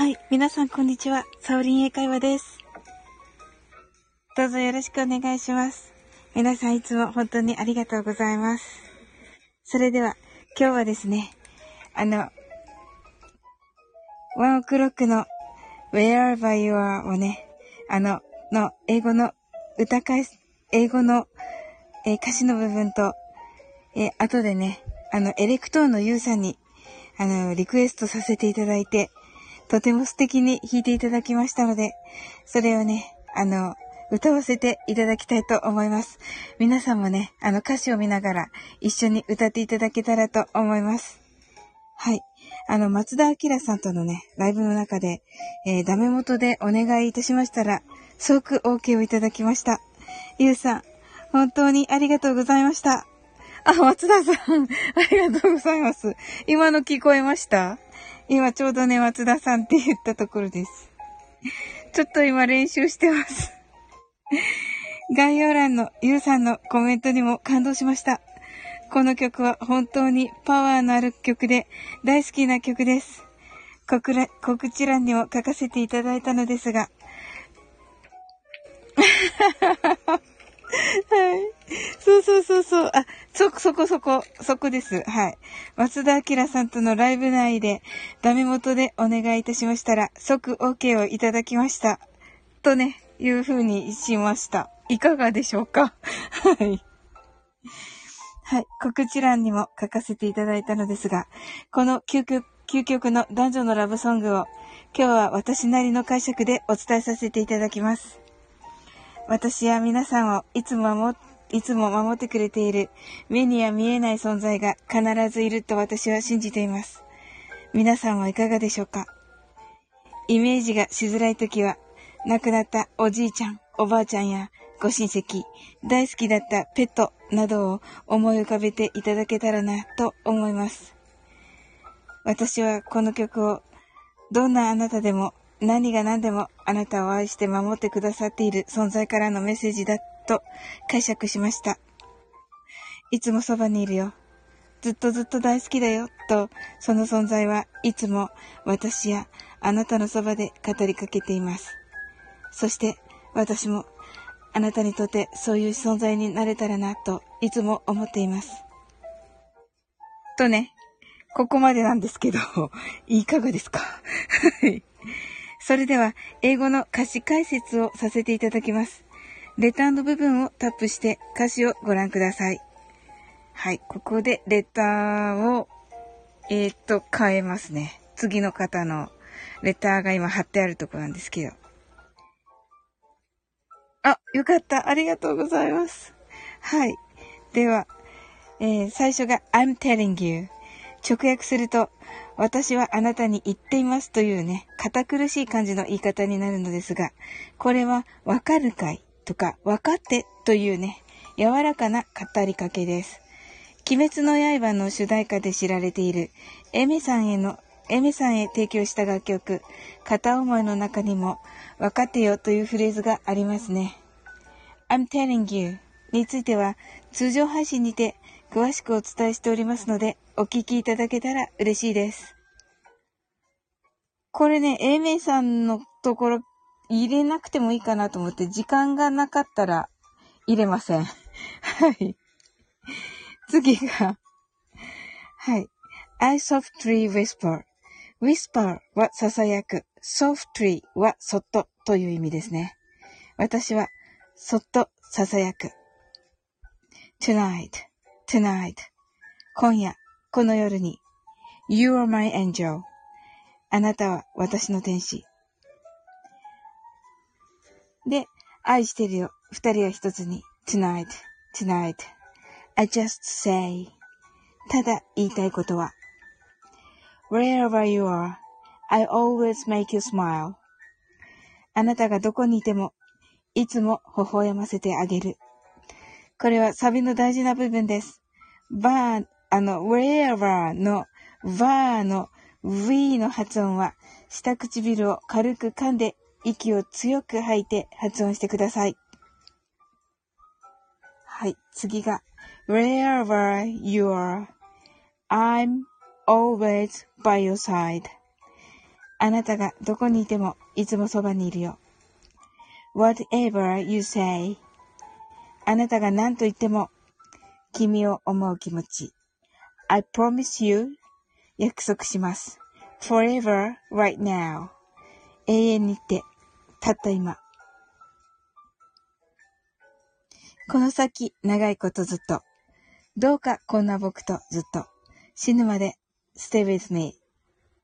はい、皆さんこんにちは。サオリン英会話です。どうぞよろしくお願いします。皆さんいつも本当にありがとうございます。それでは、今日はですね、One O'Clock の Wherever You Are をね、英語の歌会、英語の、歌詞の部分と、後でね、エレクトーンのユウさんに、リクエストさせていただいて、とても素敵に弾いていただきましたので、それをね、歌わせていただきたいと思います。皆さんもね、歌詞を見ながら一緒に歌っていただけたらと思います。はい。松田明さんとのね、ライブの中で、ダメ元でお願いいたしましたら、即 OK をいただきました。ゆうさん、本当にありがとうございました。あ、松田さん、ありがとうございます。今の聞こえました？今ちょうどね、松田さんって言ったところです。ちょっと今練習してます。概要欄のゆうさんのコメントにも感動しました。この曲は本当にパワーのある曲で大好きな曲です。告知欄にも書かせていただいたのですが。はい。そう。あ、そこです。はい。松田明さんとのライブ内で、ダメ元でお願いいたしましたら、即 OK をいただきました。とね、いう風にしました。いかがでしょうか？はい。はい。告知欄にも書かせていただいたのですが、この究極の男女のラブソングを、今日は私なりの解釈でお伝えさせていただきます。私や皆さんをいつも守ってくれている目には見えない存在が必ずいると私は信じています。皆さんはいかがでしょうか？イメージがしづらいときは、亡くなったおじいちゃん、おばあちゃんやご親戚、大好きだったペットなどを思い浮かべていただけたらなと思います。私はこの曲を、どんなあなたでも何が何でもあなたを愛して守ってくださっている存在からのメッセージだと解釈しました。いつもそばにいるよ。ずっとずっと大好きだよ。と、その存在はいつも私やあなたのそばで語りかけています。そして私もあなたにとってそういう存在になれたらなといつも思っています。とね、ここまでなんですけど、いかがですか？はい。それでは、英語の歌詞解説をさせていただきます。レッド&部分をタップして歌詞をご覧ください。はい、ここでレターを、変えますね。次の方のレターが今貼ってあるところなんですけど。あ、よかった。ありがとうございます。はい。では、最初が I'm telling you。直訳すると、私はあなたに言っていますというね、堅苦しい感じの言い方になるのですが、これはわかるかいとか、わかってというね、柔らかな語りかけです。鬼滅の刃の主題歌で知られている、エメさんへ提供した楽曲、片思いの中にも、わかってよというフレーズがありますね。I'm telling you については、通常配信にて詳しくお伝えしておりますので、お聞きいただけたら嬉しいです。これね、英明さんのところ入れなくてもいいかなと思って、時間がなかったら入れません。はい。次が、はい。I softly whisper。whisper はささやく、softly はそっとという意味ですね。私はそっとささやく。tonight 今夜。この夜に You are my angel あなたは私の天使で愛してるよ二人は一つに Tonight I just say ただ言いたいことは Wherever you are I always make you smile あなたがどこにいてもいつも微笑ませてあげる。これはサビの大事な部分です。wherever の var の we の発音は下唇を軽く噛んで息を強く吐いて発音してください。はい、次が wherever you are I'm always by your side あなたがどこにいてもいつもそばにいるよ。 Whatever you say、 あなたが何と言っても君を思う気持ち。 I promise you、 約束します。 Forever right now、 永遠にってたった今。この先長いことずっと、どうかこんな僕とずっと、死ぬまで Stay with me。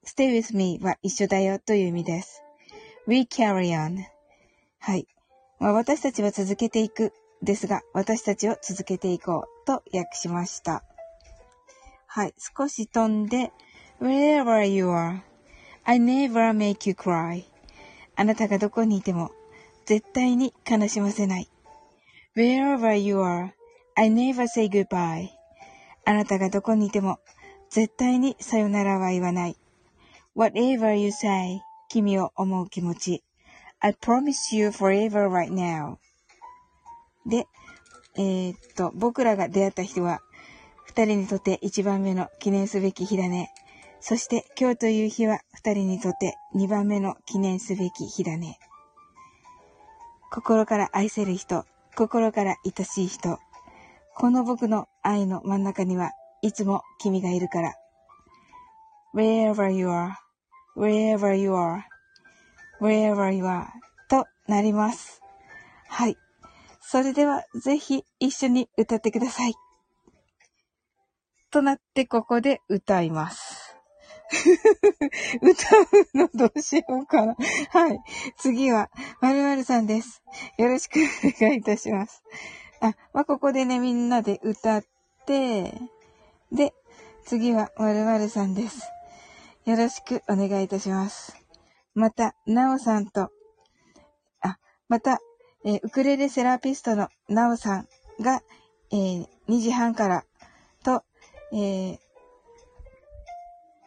Stay with me は一緒だよという意味です。 We carry on、 はい、私たちは続けていくですが、私たちを続けていこうと訳しました。はい、少し飛んで Wherever you are I never make you cry、 あなたがどこにいても絶対に悲しませない。 Wherever you are I never say goodbye、 あなたがどこにいても絶対にさよならは言わない。 Whatever you say、 君を思う気持ち。 I promise you forever right now。 で、僕らが出会った人は2人にとって1番目の記念すべき日だね。そして今日という日は2人にとって2番目の記念すべき日だね。心から愛せる人、心から愛しい人、この僕の愛の真ん中にはいつも君がいるから。 Wherever you are, wherever you are, wherever you are となります。はい。それではぜひ一緒に歌ってください。となってここで歌います。歌うのどうしようかな。はい。次は〇〇さんです。よろしくお願いいたします。ここでね、みんなで歌って、で、次は〇〇さんです。よろしくお願いいたします。また、なおさんと、ウクレレセラピストのなおさんが、2時半からと、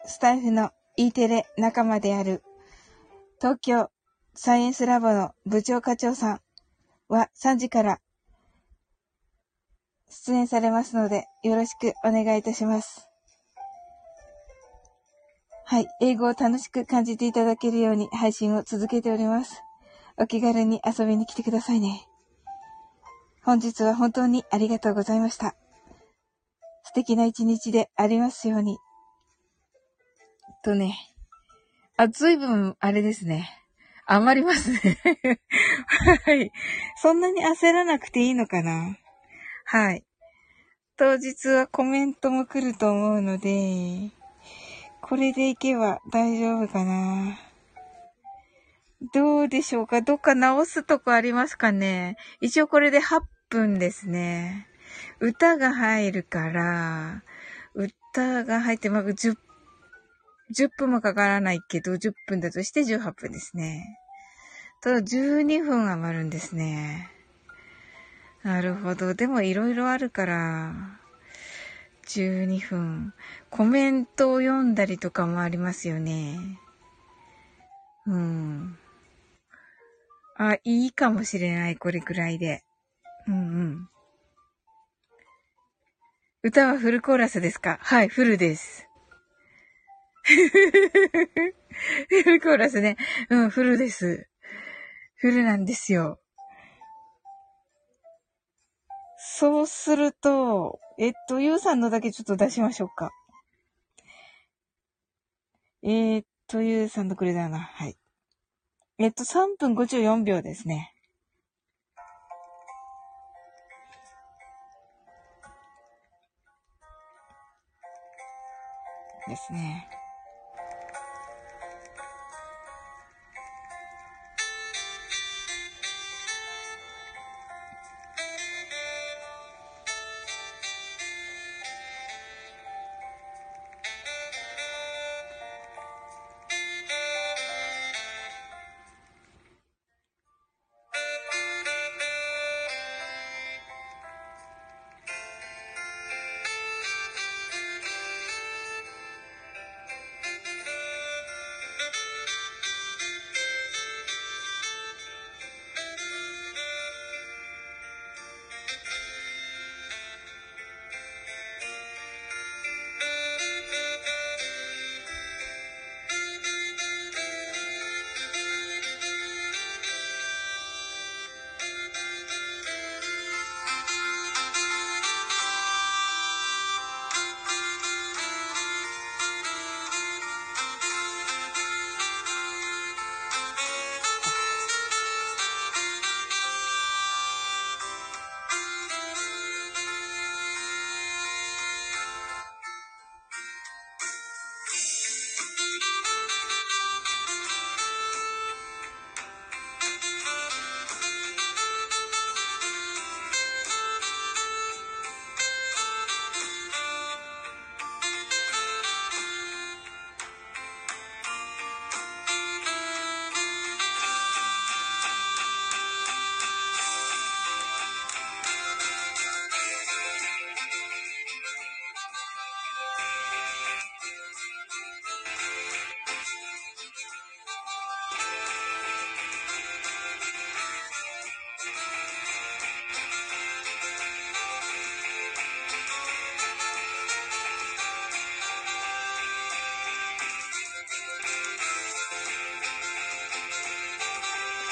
スタイフの E テレ仲間である、東京サイエンスラボの部長課長さんは3時から出演されますので、よろしくお願いいたします。はい、英語を楽しく感じていただけるように配信を続けております。お気軽に遊びに来てくださいね。本日は本当にありがとうございました。素敵な一日でありますように。とね、ずいぶんあれですね。余りますね。はい。そんなに焦らなくていいのかな。はい。当日はコメントも来ると思うので、これでいけば大丈夫かな。どうでしょうか？どっか直すとこありますかね？一応これで8分ですね。歌が入るから、歌が入って、10分もかからないけど、10分だとして18分ですね。ただ12分余るんですね。なるほど。でもいろいろあるから、12分。コメントを読んだりとかもありますよね。うん。いいかもしれない。これくらいで。うんうん。歌はフルコーラスですか？はい、フルです。フルコーラスね。うん、フルです。フルなんですよ。そうすると、ゆうさんのだけちょっと出しましょうか。ゆうさんのこれだな。はい。3分54秒ですね。ですね。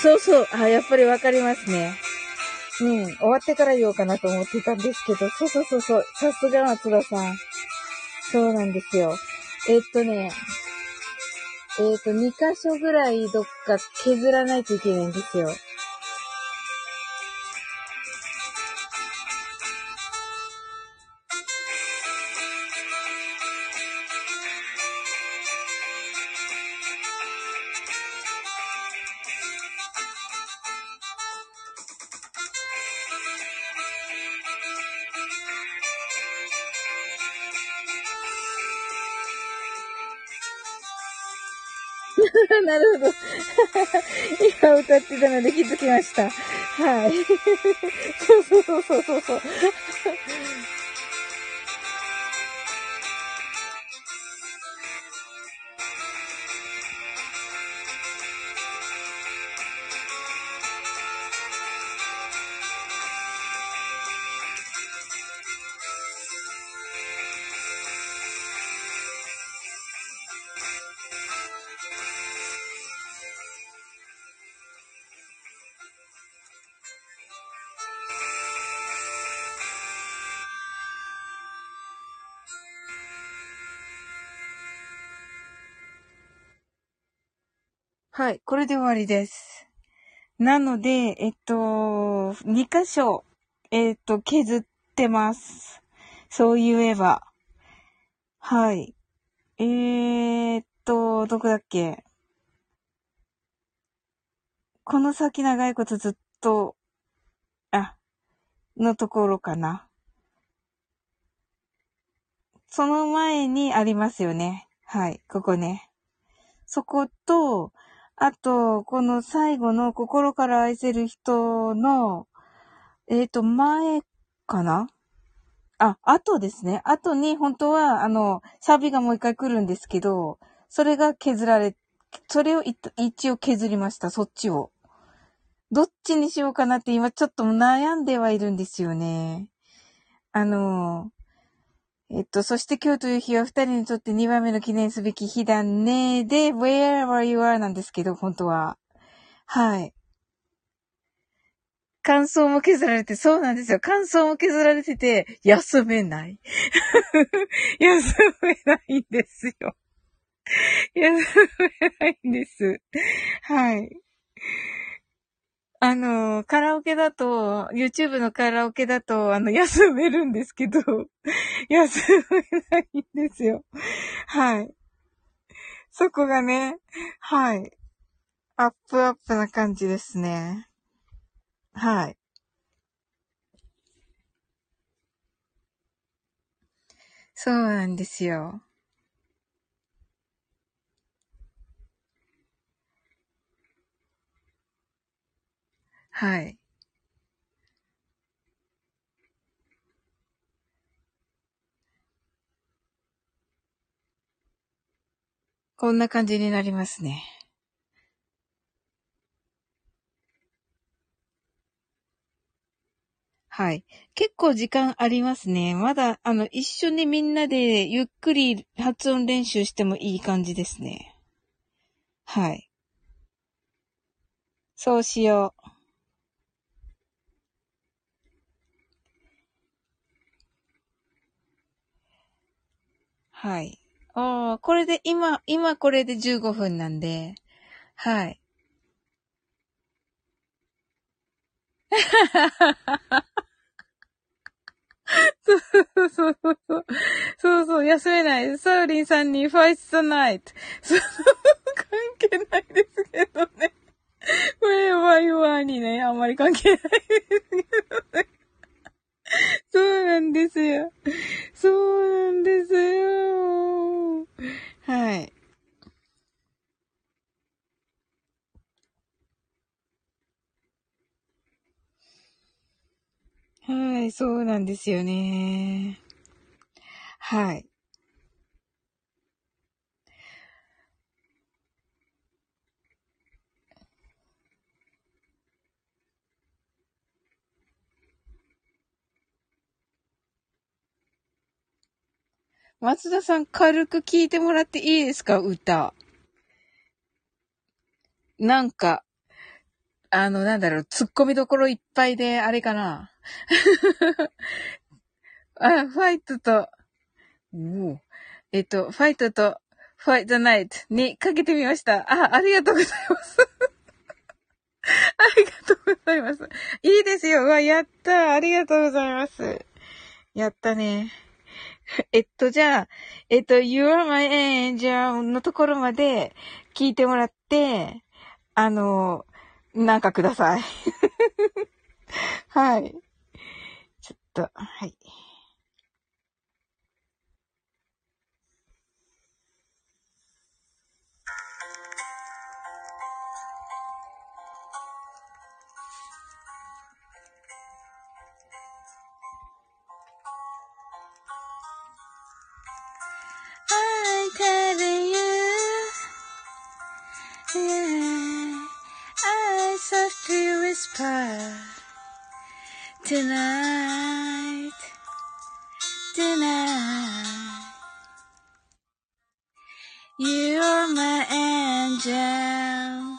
そうそう。あ、やっぱりわかりますね。うん。終わってから言おうかなと思ってたんですけど。そうそうそうそう。さすが松田さん。そうなんですよ。2箇所ぐらいどっか削らないといけないんですよ。なるほど。今歌ってたので気づきました。はい。そうそうそうそうそう。はい。これで終わりです。なので、2箇所、削ってます。そう言えば。はい。どこだっけ？この先長いことずっと、のところかな。その前にありますよね。はい。ここね。そこと、あと、この最後の心から愛せる人の、前かな？あとですね。あとに、本当は、サビがもう一回来るんですけど、それを一応削りました。そっちを。どっちにしようかなって今ちょっと悩んではいるんですよね。そして今日という日は二人にとって2番目の記念すべき日だね。で、Wherever You Are なんですけど、本当は。はい。感想も削られて、そうなんですよ。感想も削られてて、休めない。休めないんですよ。休めないんです。はい。カラオケだと、YouTube のカラオケだと、休めるんですけど、休めないんですよ。はい。そこがね、はい。アップな感じですね。はい。そうなんですよ。はい。こんな感じになりますね。はい。結構時間ありますね。まだ、一緒にみんなでゆっくり発音練習してもいい感じですね。はい。そうしよう。はい。これで今これで15分なんで、はい。そうそうそうそう。そうそう、休めない。サウリンさんにファイストナイト。そう、関係ないですけどね。これは弱いにね、あんまり関係ないですけどね。そうなんですよ。そうなんですよ。はい。はい、そうなんですよね。はい。松田さん、軽く聞いてもらっていいですか？歌。なんか、突っ込みどころいっぱいで、あれかな。ファイトと、ファイトと、ファイトナイトにかけてみました。ありがとうございます。ありがとうございます。いいですよ。やったー。ありがとうございます。やったね。じゃあ、You are my angel のところまで聞いてもらって、なんかください。はい。ちょっと、はい。Tonight, you're my angel.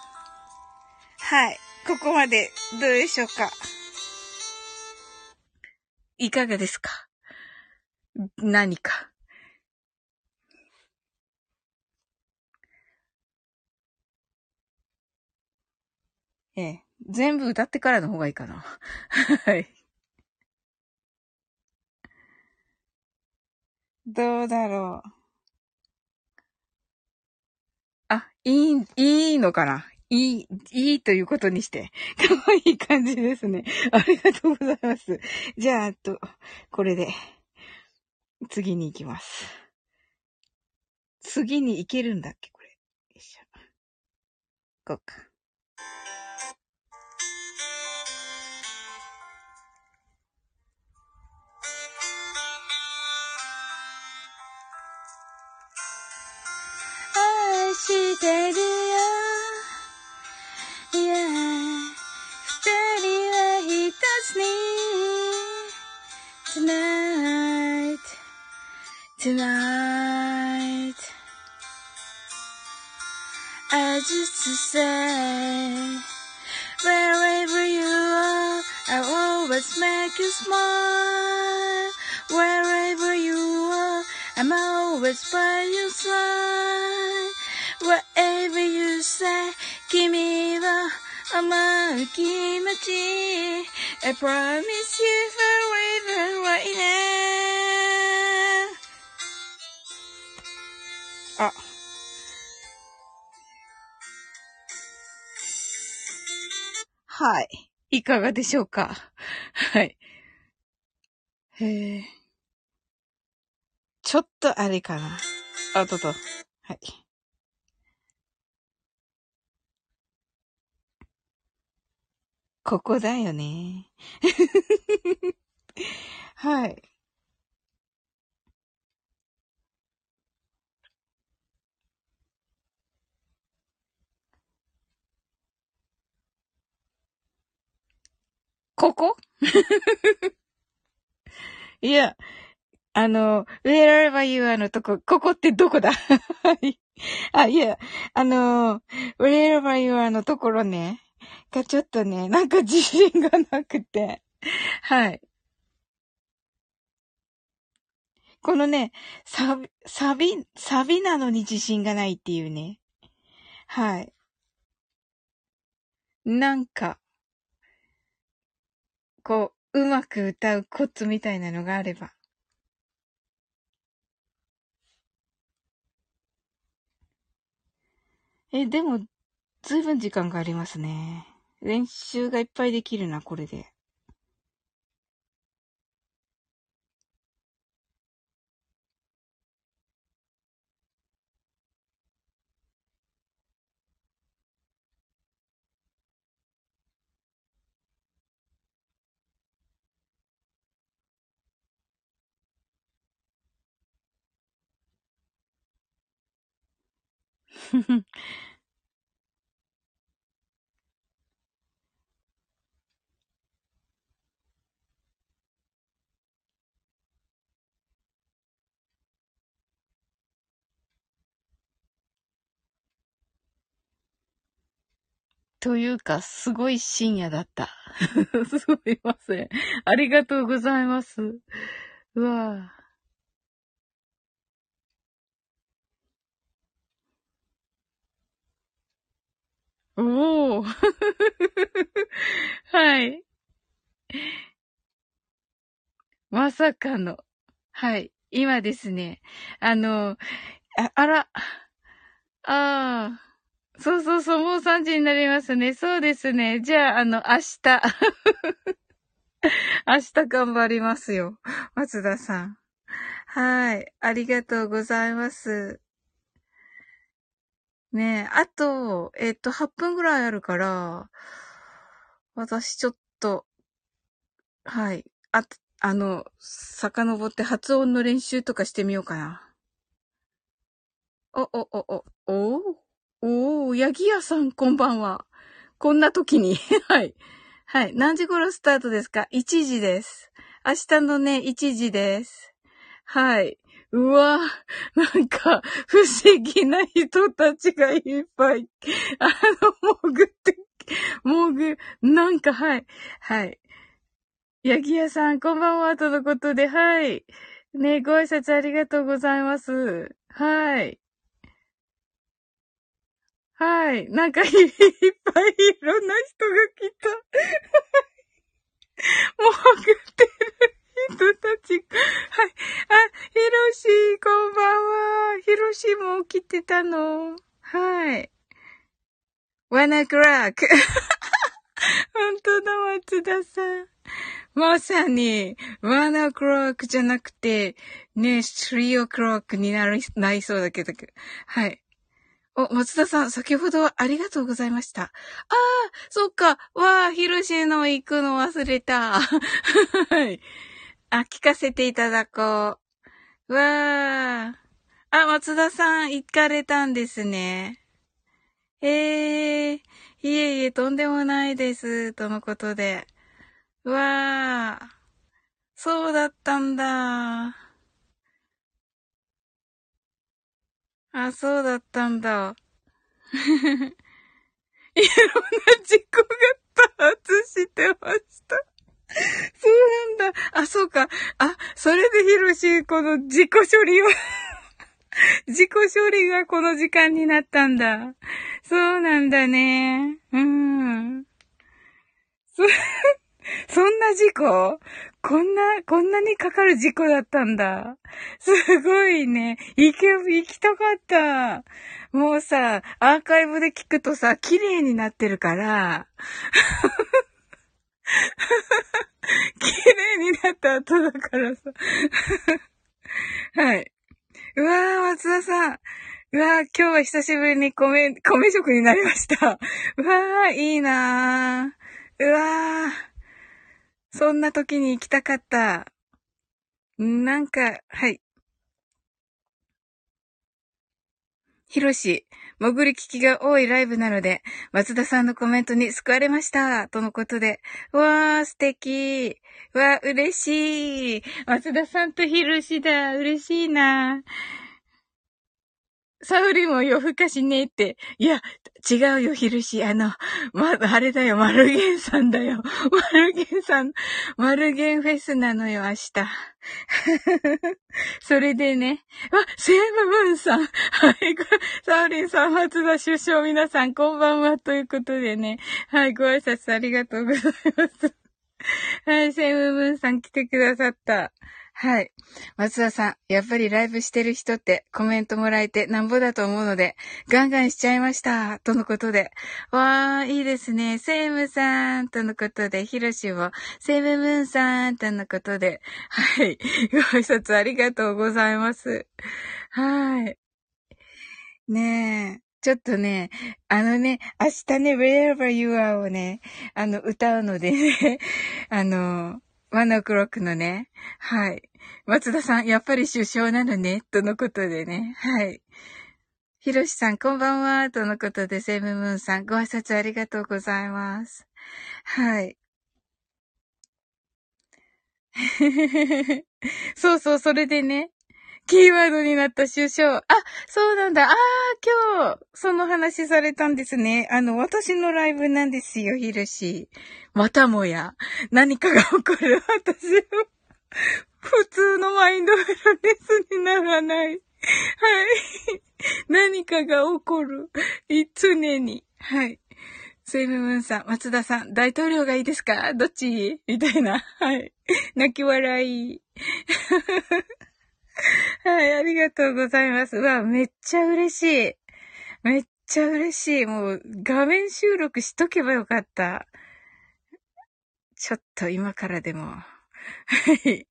はい、ここまでどうでしょうか。いかがですか。何か。全部歌ってからの方がいいかな。はい。どうだろう。いいのかな。いいということにして。かわいい感じですね。ありがとうございます。じゃあ、これで、次に行きます。次に行けるんだっけ、これ。よいしょ。こうか。してるよ Yeah 二人は一つに Tonight I just say Wherever you are I always make you smile Wherever you are I'm always by your side Whatever you say 君は甘い気持ち I promise you forever right now はい、いかがでしょうか。はい。ちょっとあれかな。はい、ここだよね。はい。ここいや、wherever you are のとこ、ここってどこだwherever you are のところね。ちょっとね、なんか自信がなくて。はい。このね、サビなのに自信がないっていうね。はい。なんか、うまく歌うコツみたいなのがあれば。でも、ずいぶん時間がありますね。練習がいっぱいできるな、これで。ふふ。というか、すごい深夜だった。すみません。ありがとうございます。うわぁ。おー。はい。まさかの。はい。今ですね。そうそうそう、もう3時になりますね。そうですね。じゃあ、明日。明日頑張りますよ。松田さん。はい。ありがとうございます。ねえ、あと、8分ぐらいあるから、私ちょっと、はい。遡って発音の練習とかしてみようかな。ヤギ屋さんこんばんは。こんな時に。はい。はい。何時頃スタートですか？ 1 時です。明日のね、1時です。はい。うわぁ、なんか、不思議な人たちがいっぱい、なんか、はい。はい。ヤギ屋さん、こんばんは、とのことで、はい。ね、ご挨拶ありがとうございます。はい。はい。なんか、いっぱいいろんな人が来た。潜ってる人たち。はい。あ、ヒロシ、こんばんは。ヒロシも来てたの。はい。One o'clock。本当だ、松田さん。まさに、1 o'clock じゃなくて、ね、3 o'clock になりそうだけど。はい。お、松田さん、先ほどはありがとうございました。ああ、そっか。わあ、ヒロシの行くの忘れた。はい。あ、聞かせていただこう。わあ。あ、松田さん、行かれたんですね。いえいえ、とんでもないです。とのことで。わあ。そうだったんだ。あ、そうだったんだ。いろんな事故が多発してました。そうなんだ。あ、そうか。あ、それでヒロシ、この自己処理を、自己処理がこの時間になったんだ。そうなんだね。うん。そんな事故？こんなにかかる事故だったんだ。すごいね。行きたかった。もうさ、アーカイブで聞くとさ、綺麗になってるから。綺麗になった後だからさ。はい。うわー、松田さん。うわー、今日は久しぶりに米食になりました。うわー、いいなー。うわー。そんな時に行きたかった。なんか、はい。ヒロシ、潜り聞きが多いライブなので、松田さんのコメントに救われました。とのことで。わー、素敵。わー、嬉しい。松田さんとヒロシだ。嬉しいな。サウリも夜更かしねえって。いや、違うよ、ヒルシ。あれだよ、マルゲンさんだよ。マルゲンフェスなのよ、明日。それでね。わ、セブブンさん。はい、サウリンさん、松田首相、皆さん、こんばんは、ということでね。はい、ご挨拶ありがとうございます。はい、セブブンさん来てくださった。はい。松田さん、やっぱりライブしてる人ってコメントもらえてなんぼだと思うので、ガンガンしちゃいました。とのことで。わー、いいですね。セイムさん、とのことで、ヒロシも、セイムムーンさん、とのことで。はい。ご挨拶ありがとうございます。はい。ねえ。ちょっとね、明日ね、Wherever You Are をね、歌うのでね、1 o'clock のね、はい。松田さん、やっぱり首相なのね、とのことでね。はい。ひろしさん、こんばんは、とのことで、セブムーンさん、ご挨拶ありがとうございます。はい。そうそう、それでね、キーワードになった首相。あ、そうなんだ。ああ、今日、その話されたんですね。私のライブなんですよ、ひるし。またもや、何かが起こる。私の普通のマインドフルネスにならない。はい。何かが起こる。常に。はい。スイムムーンさん、松田さん、大統領がいいですか？どっち？みたいな。はい。泣き笑い。はい、ありがとうございます。うわ、めっちゃ嬉しい。めっちゃ嬉しい。もう、画面収録しとけばよかった。ちょっと今からでも。はい。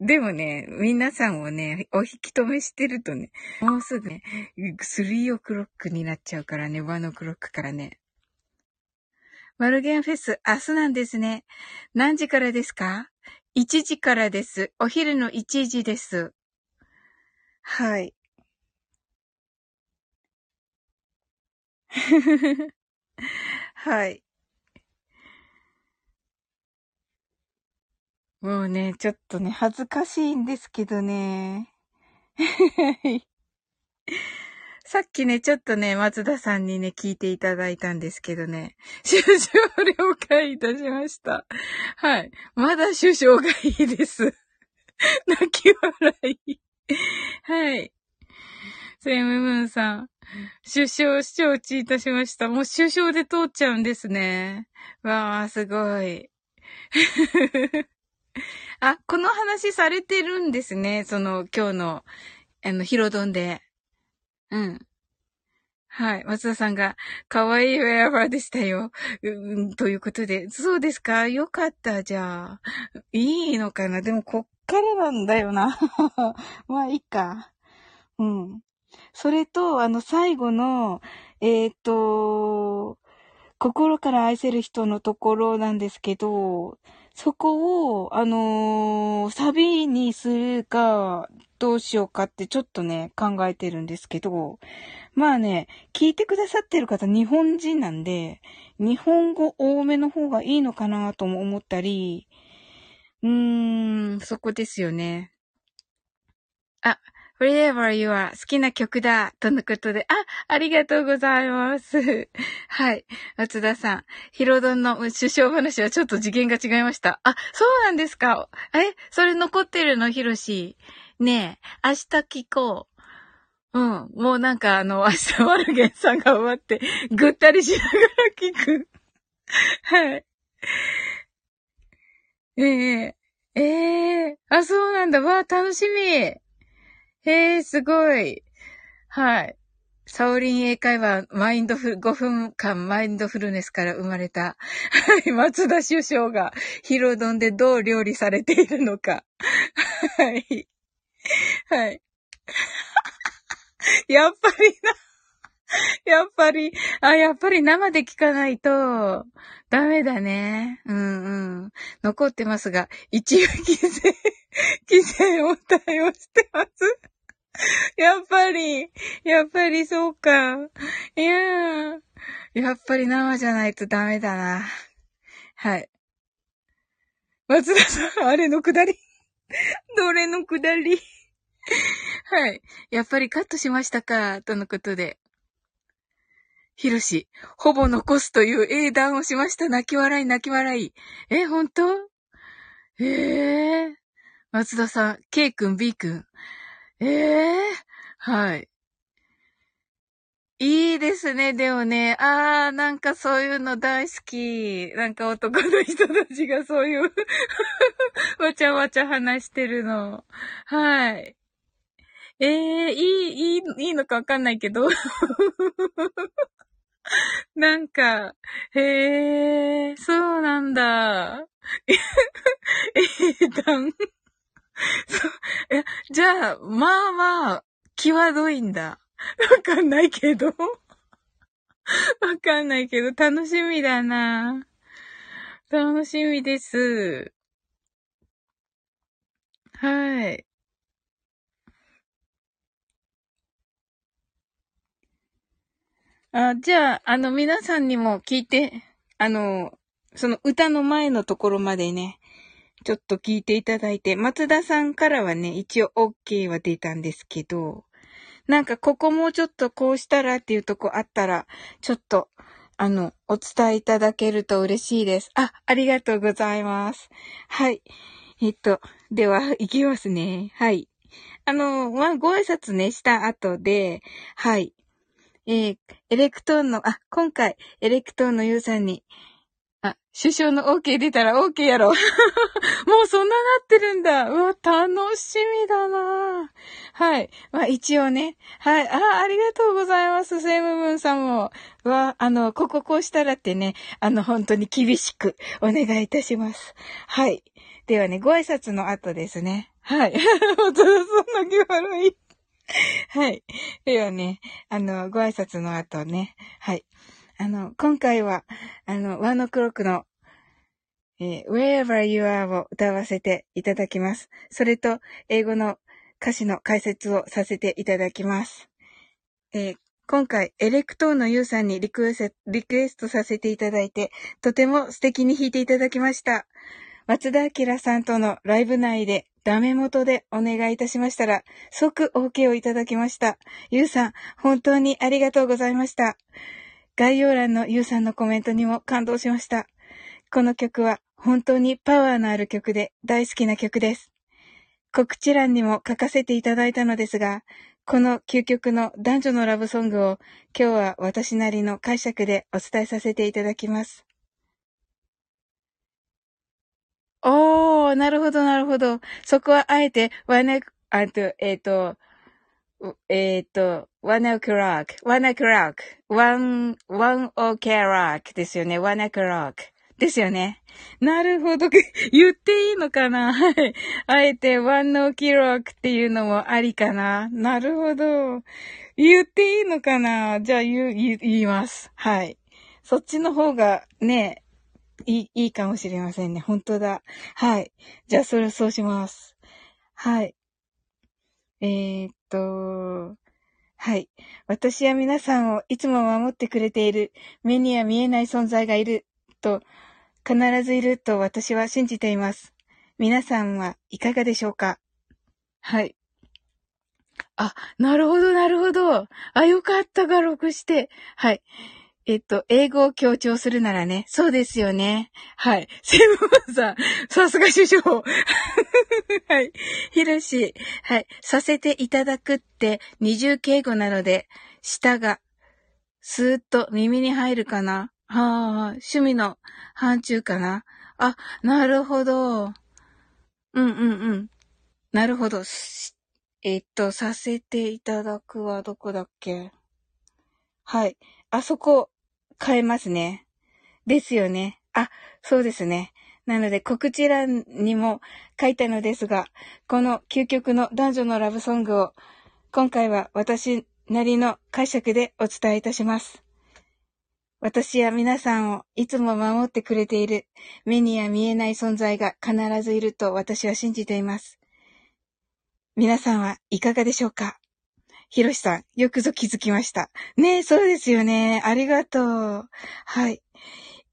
でもね、皆さんをね、お引き止めしてるとね、もうすぐね、3 o'clock になっちゃうからね、1 o'clock からね。マルゲンフェス、明日なんですね。何時からですか？1時からです。お昼の1時です。はい。はい。もうね、ちょっとね、恥ずかしいんですけどね。さっきね、ちょっとね、松田さんにね、聞いていただいたんですけどね、首相了解いたしました。はい。まだ首相がいいです。泣き笑い。はい。セムムーンさん、首相承知いたしました。もう首相で通っちゃうんですね。わー、すごい。あ、この話されてるんですね。今日の、ヒロドンで。うん。はい。松田さんが、かわいいウェアバーでしたよ。ということで。そうですか？よかった。じゃあ。いいのかな？でも、こっからなんだよな。まあ、いいか。うん。それと、最後の、心から愛せる人のところなんですけど、そこを、サビにするか、どうしようかってちょっとね、考えてるんですけど、まあね、聞いてくださってる方日本人なんで、日本語多めの方がいいのかなとも思ったり、そこですよね。あ、Wherever You Are 好きな曲だとのことで、ありがとうございます。はい。松田さん、ヒロドンの首相話はちょっと次元が違いました。あ、そうなんですか。え、それ残ってるの、ヒロシ。ねえ、明日聞こう。うん。もうなんか明日マルゲンさんが終わって、ぐったりしながら聞く。はい。あ、そうなんだ。わあ、楽しみ。へえ、すごい。はい。サオリン英会話、5分間マインドフルネスから生まれた。はい。松田首相が、ヒロドンでどう料理されているのか。はい。はい。やっぱりな。やっぱり、やっぱり生で聞かないと、ダメだね。残ってますが、一応規制を対応してます。やっぱりそうか。いやー。やっぱり生じゃないとダメだな。はい。松田さん、あれのくだり。どれのくだり。はい。やっぱりカットしましたか、とのことで。ひろし、ほぼ残すという英断をしました。泣き笑い。え、ほんと？松田さん、K 君、B 君。はい。いいですね、でもね。なんかそういうの大好き。なんか男の人たちがそういう、わちゃわちゃ話してるの。はい。いいのかわかんないけど。なんか、そうなんだ。じゃあ、まあまあ、際どいんだ。わかんないけど、楽しみだな。楽しみです。はい。じゃあ、皆さんにも聞いて、その歌の前のところまでね、ちょっと聞いていただいて、松田さんからはね、一応 OK は出たんですけど、なんかここもうちょっとこうしたらっていうとこあったら、ちょっと、お伝えいただけると嬉しいです。あ、ありがとうございます。はい。では、行きますね。はい。ご挨拶ね、した後で、はい。エレクトーンの、今回、エレクトーンのゆうさんに、首相の OK 出たら OK やろ。もうそんななってるんだ。うわ、楽しみだな。はい。一応ね。はい。ありがとうございます。セムブンさんも。こうしたらってね、本当に厳しくお願いいたします。はい。ではね、ご挨拶の後ですね。はい。本当だ、そんな気悪い。はい。ではね、ご挨拶の後ね。はい。今回は、One O'Clockの、Wherever You Are を歌わせていただきます。それと、英語の歌詞の解説をさせていただきます。今回、エレクトーンのゆうさんにリクエストさせていただいて、とても素敵に弾いていただきました。松田明さんとのライブ内で、ダメ元でお願いいたしましたら、即 OK をいただきました。ゆうさん、本当にありがとうございました。概要欄のゆうさんのコメントにも感動しました。この曲は本当にパワーのある曲で大好きな曲です。告知欄にも書かせていただいたのですが、この究極の男女のラブソングを今日は私なりの解釈でお伝えさせていただきます。なるほど、なるほど。そこはあえて、one o'clockですよね。one o'clockですよね。なるほど。言っていいのかな。はい。あえて one o'clock っていうのもありかな。なるほど。言っていいのかな。じゃあ言います。はい。そっちの方がね、いいかもしれませんね。本当だ。はい。じゃあそうします。はい。はい。私や皆さんをいつも守ってくれている、目には見えない存在がいると、必ずいると私は信じています。皆さんはいかがでしょうか？はい。なるほど、なるほど。よかったが録して。はい。英語を強調するならね。そうですよね。はい。セブンさん、さすが首相。はい。ひろし、はい。させていただくって二重敬語なので、舌がスーッと耳に入るかな。趣味の範疇かな。なるほど。なるほど。させていただくはどこだっけ？はい。そこ、変えますね。ですよね。そうですね。なので、告知欄にも書いたのですが、この究極の男女のラブソングを、今回は私なりの解釈でお伝えいたします。私や皆さんをいつも守ってくれている、目には見えない存在が必ずいると私は信じています。皆さんはいかがでしょうか？ひろしさん、よくぞ気づきました。ねえ、そうですよね。ありがとう。はい。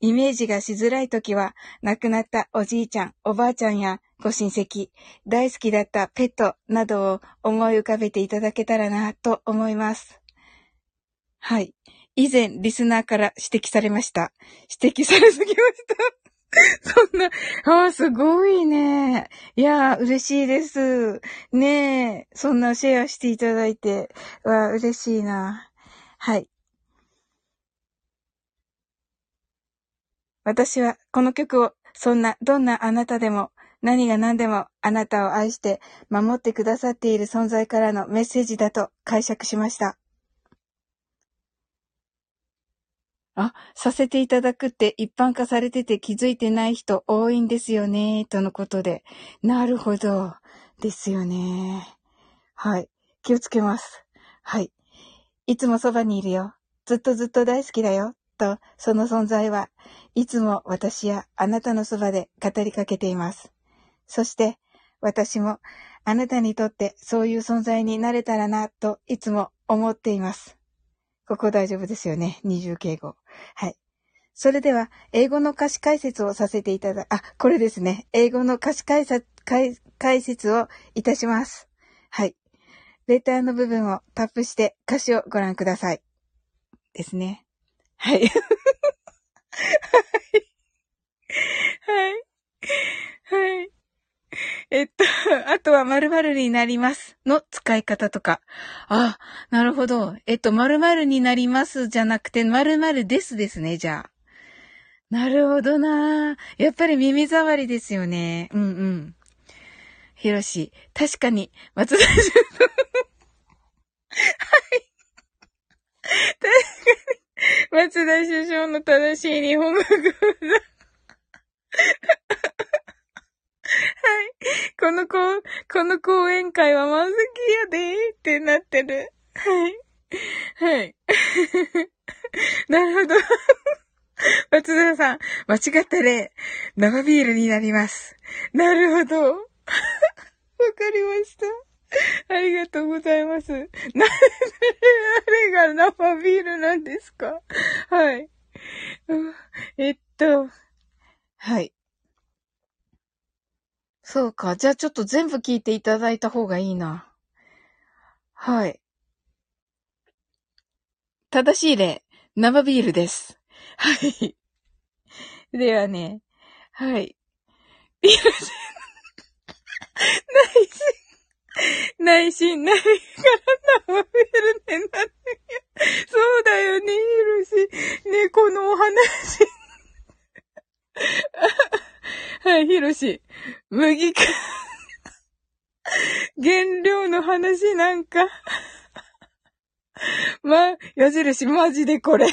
イメージがしづらいときは、亡くなったおじいちゃん、おばあちゃんやご親戚、大好きだったペットなどを思い浮かべていただけたらなと思います。はい。以前、リスナーから指摘されました。指摘されすぎました。そんな、すごいね。いやー、嬉しいです。ねえ、そんなシェアしていただいて、嬉しいな。はい。私はこの曲を、どんなあなたでも、何が何でも、あなたを愛して、守ってくださっている存在からのメッセージだと解釈しました。させていただくって一般化されてて気づいてない人多いんですよね、とのことで。なるほど。ですよね。はい。気をつけます。はい。いつもそばにいるよ。ずっとずっと大好きだよ。と、その存在はいつも私やあなたのそばで語りかけています。そして、私もあなたにとってそういう存在になれたらな、といつも思っています。ここ大丈夫ですよね。二重敬語。はい。それでは、英語の歌詞解説をさせていただ、これですね。英語の歌詞解説をいたします。はい。レターの部分をタップして歌詞をご覧ください。ですね。はい。はい。はい。はい。あとは〇〇になりますの使い方とか。なるほど。〇〇になりますじゃなくて〇〇ですですね、じゃあ。なるほどな。やっぱり耳障りですよね。うんうん。ひろし、確かに、松田さん。はい。確かに、松田首相の正しい日本語講座。はい。この講演会は満席やでーってなってる。はい。はい。なるほど。松田さん、間違った例、生ビールになります。なるほど。わかりました。ありがとうございます。あれが生ビールなんですか？はい。はい。そうか。じゃあちょっと全部聞いていただいた方がいいな。はい。正しい例、生ビールです。はい。ではね、はい。内心ないから生ビールね、なってそうだよね、ひろし。ね、このお話。はい、ひろし。麦か。原料の話なんか。矢印、マジでこれ。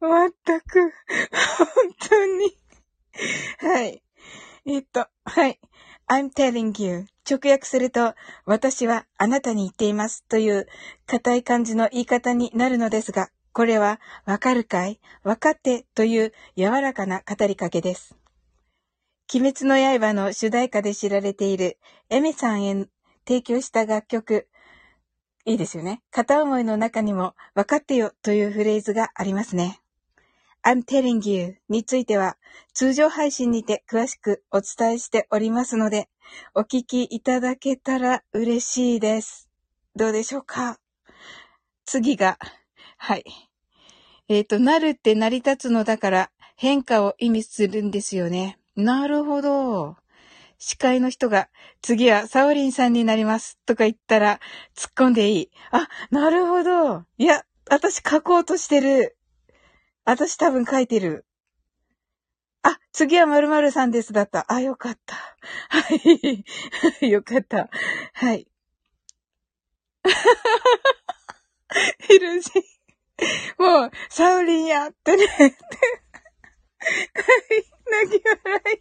まったく、本当に。はい。はい。I'm telling you. 直訳すると、私はあなたに言っていますという硬い感じの言い方になるのですが、これはわかるかい？わかってという柔らかな語りかけです。鬼滅の刃の主題歌で知られているエメさんへ提供した楽曲、いいですよね。片思いの中にも、わかってよというフレーズがありますね。I'm telling you については、通常配信にて詳しくお伝えしておりますので、お聞きいただけたら嬉しいです。どうでしょうか？次が、はい。なるって成り立つのだから、変化を意味するんですよね。なるほど。司会の人が、次はサオリンさんになりますとか言ったら突っ込んでいい。なるほど。いや、私書こうとしてる。私多分書いてる。次は〇〇さんですだった。よかった。はい。よかった。はい。ひろし。もう、サオリンやってね。はい。泣き笑い。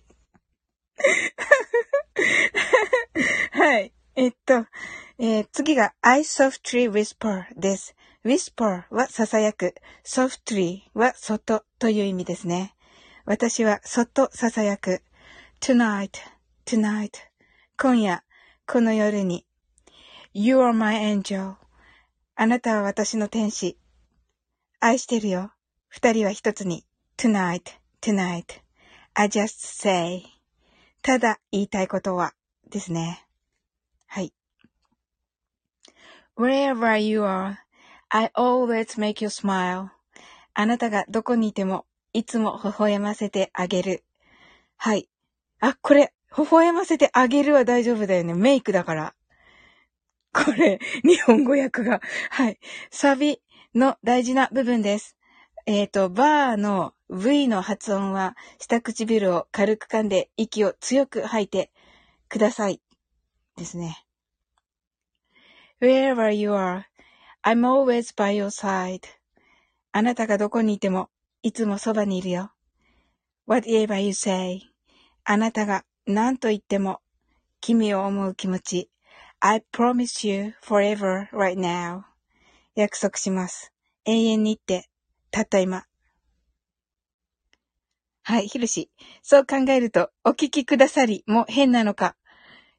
はい。次が I softly whisper です。whisper はささやく、softly はそっとという意味ですね。私はそっとささやく。tonight 今夜、この夜に。You are my angel あなたは私の天使。愛してるよ。二人は一つに。tonight I just sayただ言いたいことはですね。はい。Wherever you are, I always make you smile. あなたがどこにいてもいつも微笑ませてあげる。はい。これ、微笑ませてあげるは大丈夫だよね。メイクだから。これ、日本語訳が。はい。サビの大事な部分です。バーの V の発音は下唇を軽く噛んで息を強く吐いてくださいですね。Wherever you are, I'm always by your side. あなたがどこにいてもいつもそばにいるよ。Whatever you say. あなたが何と言っても君を思う気持ち。I promise you forever right now. 約束します。永遠にって。たった今。はい、ひろし。そう考えると、お聞きくださりも変なのか、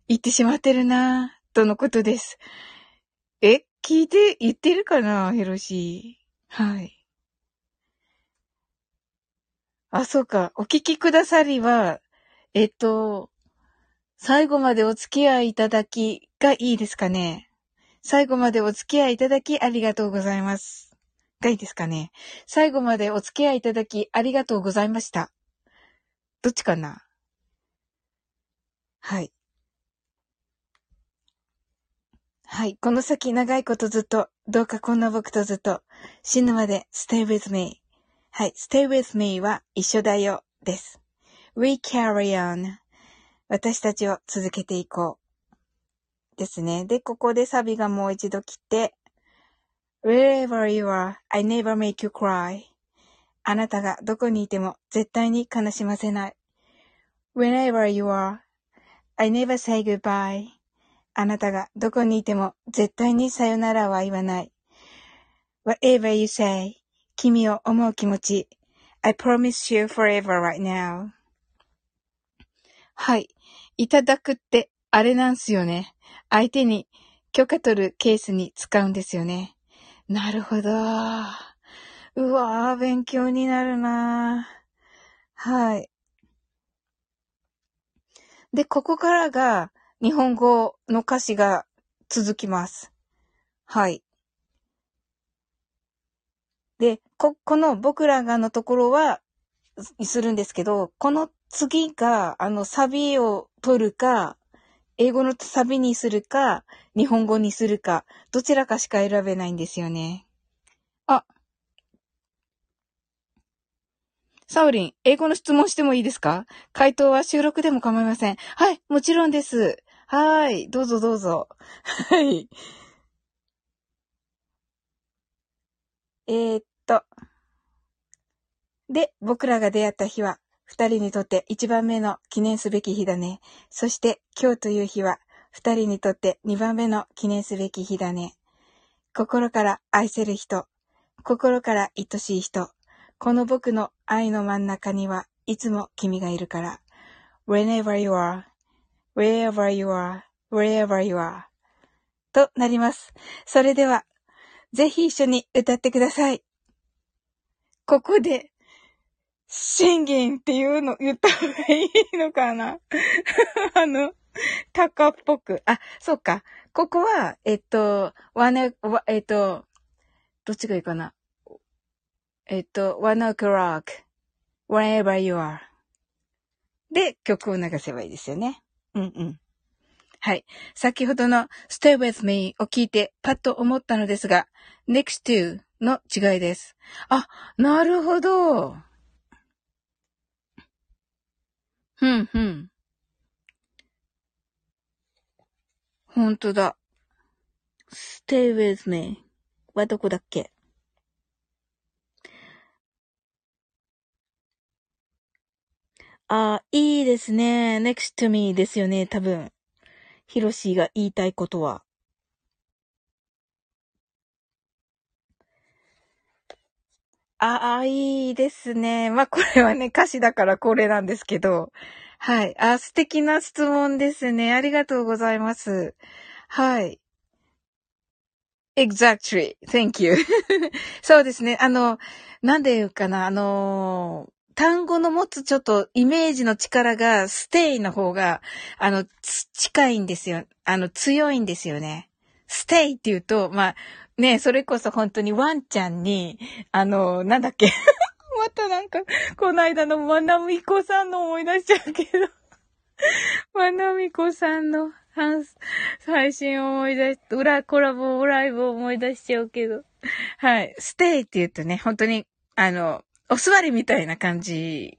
言ってしまってるなぁ、とのことです。聞いて言ってるかな、ひろし。はい。あ、そうか。お聞きくださりは、最後までお付き合いいただきがいいですかね。最後までお付き合いいただきありがとうございます。がいいですかね。最後までお付き合いいただきありがとうございました。どっちかな。はい。はい。この先長いことずっと、どうかこんな僕とずっと、死ぬまで stay with me。はい。stay with me は一緒だよです。we carry on。私たちを続けていこう。ですね。で、ここでサビがもう一度来て、wherever you are, I never make you cry。あなたがどこにいても絶対に悲しませない。whenever you are, I never say goodbye。あなたがどこにいても絶対にさよならは言わない。whatever you say、君を思う気持ち。I promise you forever right now。はい。いただくってあれなんすよね。相手に許可取るケースに使うんですよね。なるほど。うわぁ、勉強になるなぁ。はい。で、ここからが日本語の歌詞が続きます。はい。で、この僕らがのところはするんですけど、この次がサビを取るか、英語のサビにするか、日本語にするか、どちらかしか選べないんですよね。あ、サオリン、英語の質問してもいいですか？回答は収録でも構いません。はい、もちろんです。はい、どうぞどうぞ。はい。で、僕らが出会った日は、二人にとって一番目の記念すべき日だね。そして、今日という日は、二人にとって二番目の記念すべき日だね。心から愛せる人、心から愛しい人、この僕の愛の真ん中にはいつも君がいるから。Whenever you are, wherever you are, wherever you are となります。それでは、ぜひ一緒に歌ってください。ここで、Singing っていうの言った方がいいのかなタカっぽく。あ、そうか。ここは、どっちがいいかな。One O'Clock, Wherever You Are で曲を流せばいいですよね。うんうん。はい。先ほどの Stay With Me を聞いてパッと思ったのですが Next to の違いです。あ、なるほど。ふんふん。ほんとだ。Stay With Me はどこだっけ？あ、いいですね。next to me ですよね、多分。ヒロシが言いたいことは。あ、いいですね。まあ、これはね、歌詞だからこれなんですけど。はい。あ、素敵な質問ですね。ありがとうございます。はい。exactly. Thank you. そうですね。なんで言うかな。単語の持つちょっとイメージの力がステイの方が、近いんですよ。強いんですよね。ステイって言うと、まあ、ね、それこそ本当にワンちゃんに、なんだっけ。またなんか、この間のまなみこさんの思い出しちゃうけど。まなみこさんの配信を思い出し、コラボ、ライブを思い出しちゃうけど。はい。ステイって言うとね、本当に、お座りみたいな感じ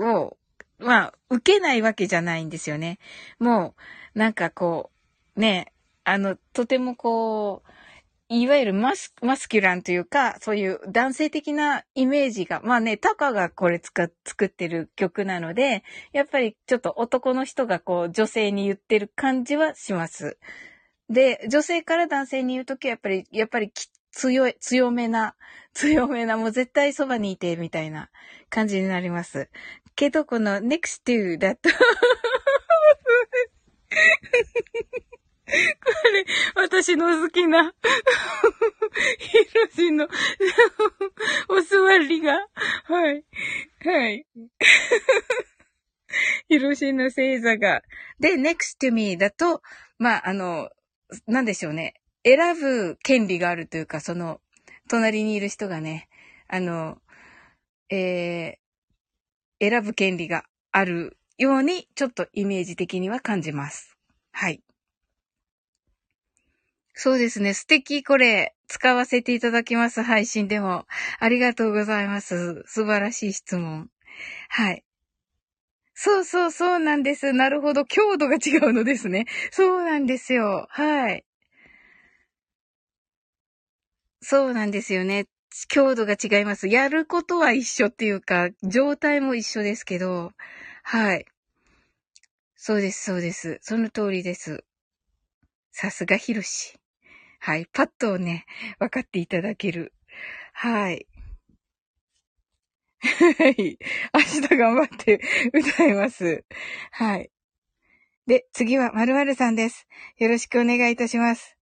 を、まあ、受けないわけじゃないんですよね。もう、なんかこう、ね、とてもこう、いわゆるマスキュランというか、そういう男性的なイメージが、まあね、タカがこれ作ってる曲なので、やっぱりちょっと男の人がこう、女性に言ってる感じはします。で、女性から男性に言うときはやっぱり強めな、もう絶対そばにいて、みたいな感じになります。けど、この next to だと、これ、私の好きな、ヒロシの、お座りが、はい、はい、私の星座が。で、next to me だと、まあ、なんでしょうね。選ぶ権利があるというか、その、隣にいる人がね、選ぶ権利があるように、ちょっとイメージ的には感じます。はい。そうですね。素敵、これ、使わせていただきます。配信でも。ありがとうございます。素晴らしい質問。はい。そうなんです。なるほど。強度が違うのですね。そうなんですよ。はい。そうなんですよね。強度が違います。やることは一緒っていうか、状態も一緒ですけど。はい。そうです。その通りです。さすがひろし。はい。パッとね、分かっていただける。はい。はい。明日頑張って歌います。はい。で、次は〇〇さんです。よろしくお願いいたします。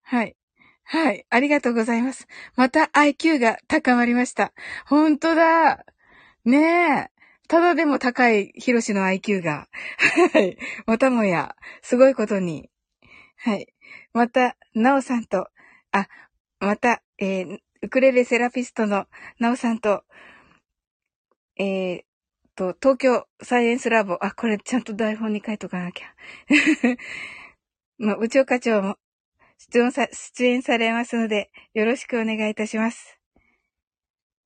はい。はい。ありがとうございます。また IQ が高まりました。ほんとだ。ねえ。ただでも高いひろしの IQ が。はい。またもや、すごいことに。はい。また、なおさんと、ウクレレセラピストのなおさんと、東京サイエンスラボ。あ、これちゃんと台本に書いとかなきゃ。まあ、部長課長も出演されますので、よろしくお願いいたします。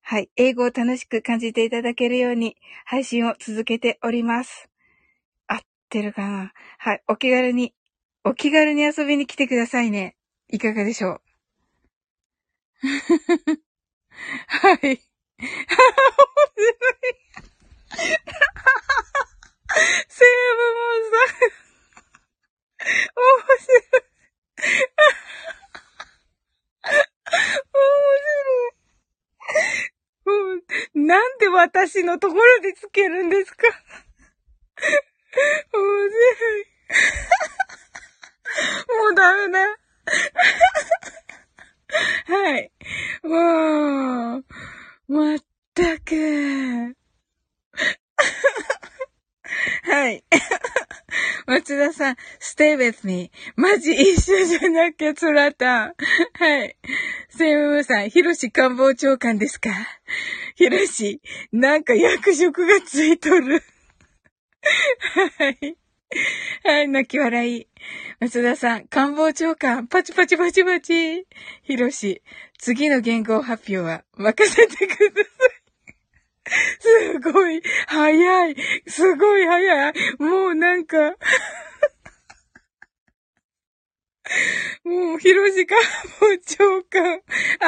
はい。英語を楽しく感じていただけるように、配信を続けております。合ってるかな？はい。お気軽に遊びに来てくださいね。いかがでしょう？はい。面白い。セーブモンさん。面白い。なんで私のところでつけるんですか？面白い。もうダメだ。はい。もう、まったく。はい。松田さん、stay with me. マジ一緒じゃなきゃ、そらたん。はい。セムムさん、ひろし官房長官ですか？ひろし、なんか役職がついとる。はい。はい、泣き笑い。松田さん、官房長官、パチパチパチパチ。ひろし、次の言語発表は任せてください。すごい早い。もうなんか。もう、ひろし官房長官。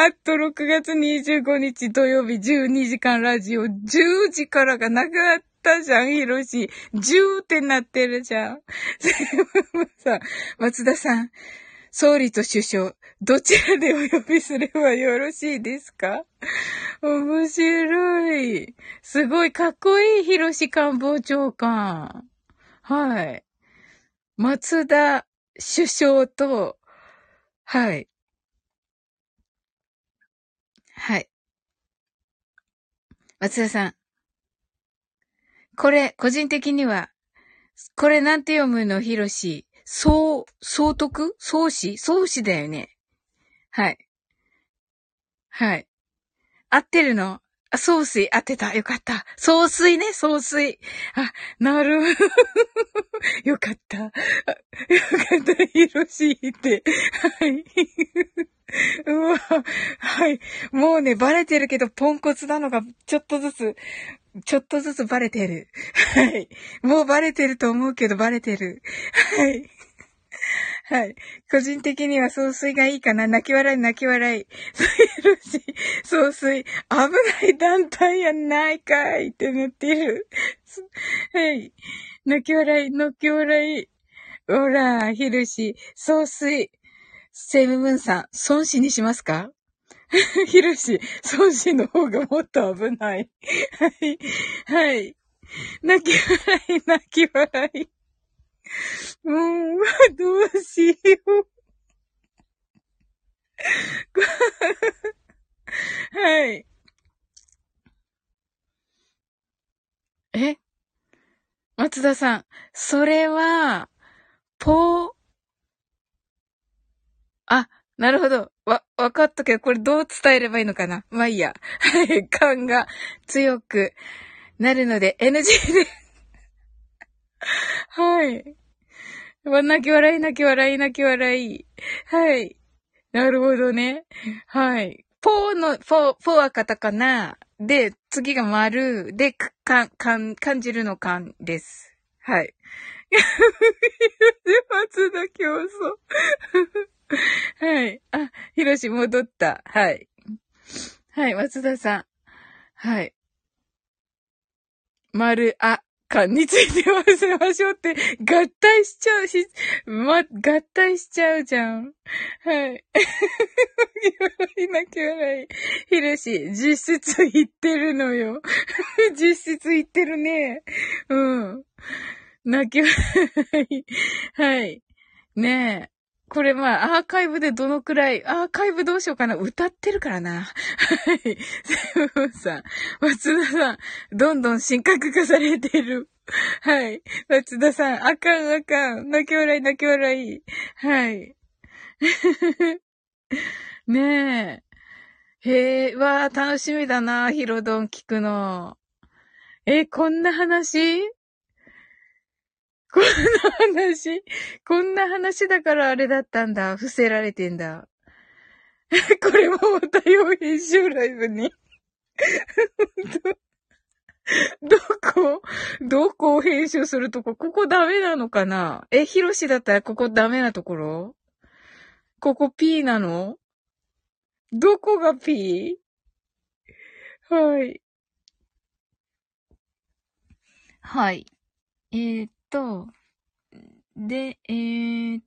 あと6月25日土曜日12時間ラジオ10時からがなくなってたじゃん、ひろし。ジューってなってるじゃん。松田さん、総理と首相、どちらでお呼びすればよろしいですか？面白い。すごいかっこいい、ひろし官房長官。はい。松田首相と、はい。はい。松田さん。これ、個人的には、これなんて読むの、ひろし。総詞だよね。はい。はい。合ってるの？あ、総水、合ってた。よかった。総水。あ、なるほど。よかった。ひろしって。はい。うわ。はい。もうね、バレてるけど、ポンコツなのが、ちょっとずつバレてる。はい。もうバレてると思うけどバレてる。はい。はい。個人的には総帥がいいかな。泣き笑い。総帥、危ない団体やないかいってなってる。はい。泣き笑い。ほら、ひろし、総帥、セムムンさん、孫子にしますか？ひろし、孫子の方がもっと危ない。はい。はい。泣き笑い。どうしよう。はい。松田さん、それは、なるほど。わかったけど、これどう伝えればいいのかな。まあいいや。はい、感が強くなるので NG で。はい。泣き笑い。はい。なるほどね。はい。ポーはカタカナ。で、次が丸。で、感じるの感です。はい。松田競争。はい。あ、ひろし戻った。はい。はい、松田さん。はい。丸、あ。感について忘れましょうって、合体しちゃうじゃん。はい。泣き笑い。ひろし、実質言ってるのよ。実質言ってるね。うん。泣き笑い。はい。ねえ。これまあ、アーカイブでどのくらい、アーカイブどうしようかな。歌ってるからな。はい。セブンさん。松田さん。どんどん神格化されてる。はい。松田さん。あかん。泣き笑い。はい。ねえ。へえ、わー、楽しみだな。ヒロドン聞くの。こんな話だからあれだったんだ。伏せられてんだ。これもまた要編集ライブに。どこを編集するとこ、ここダメなのかな。ひろしだったらここダメなところ、ここ P なの、どこが P？ はい。はい。で、はい。英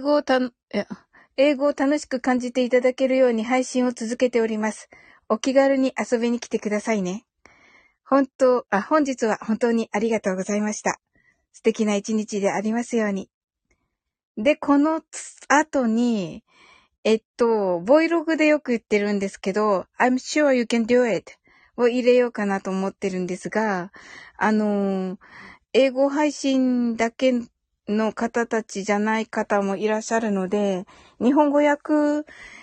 語を楽しく感じていただけるように配信を続けております。お気軽に遊びに来てくださいね。本日は本当にありがとうございました。素敵な一日でありますように。で、この後に、ボイログでよく言ってるんですけど、I'm sure you can do it を入れようかなと思ってるんですが、英語配信だけの方たちじゃない方もいらっしゃるので、日本語訳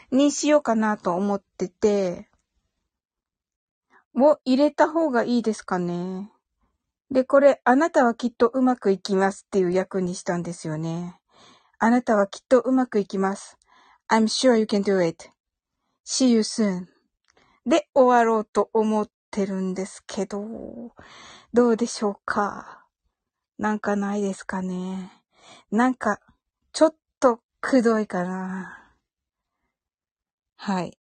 にしようかなと思ってて、を入れた方がいいですかね。で、これ、あなたはきっとうまくいきますっていう訳にしたんですよね。あなたはきっとうまくいきます。I'm sure you can do it. See you soon. で終わろうと思ってるんですけど、どうでしょうか。なんかないですかね。なんか、ちょっとくどいかな。はい。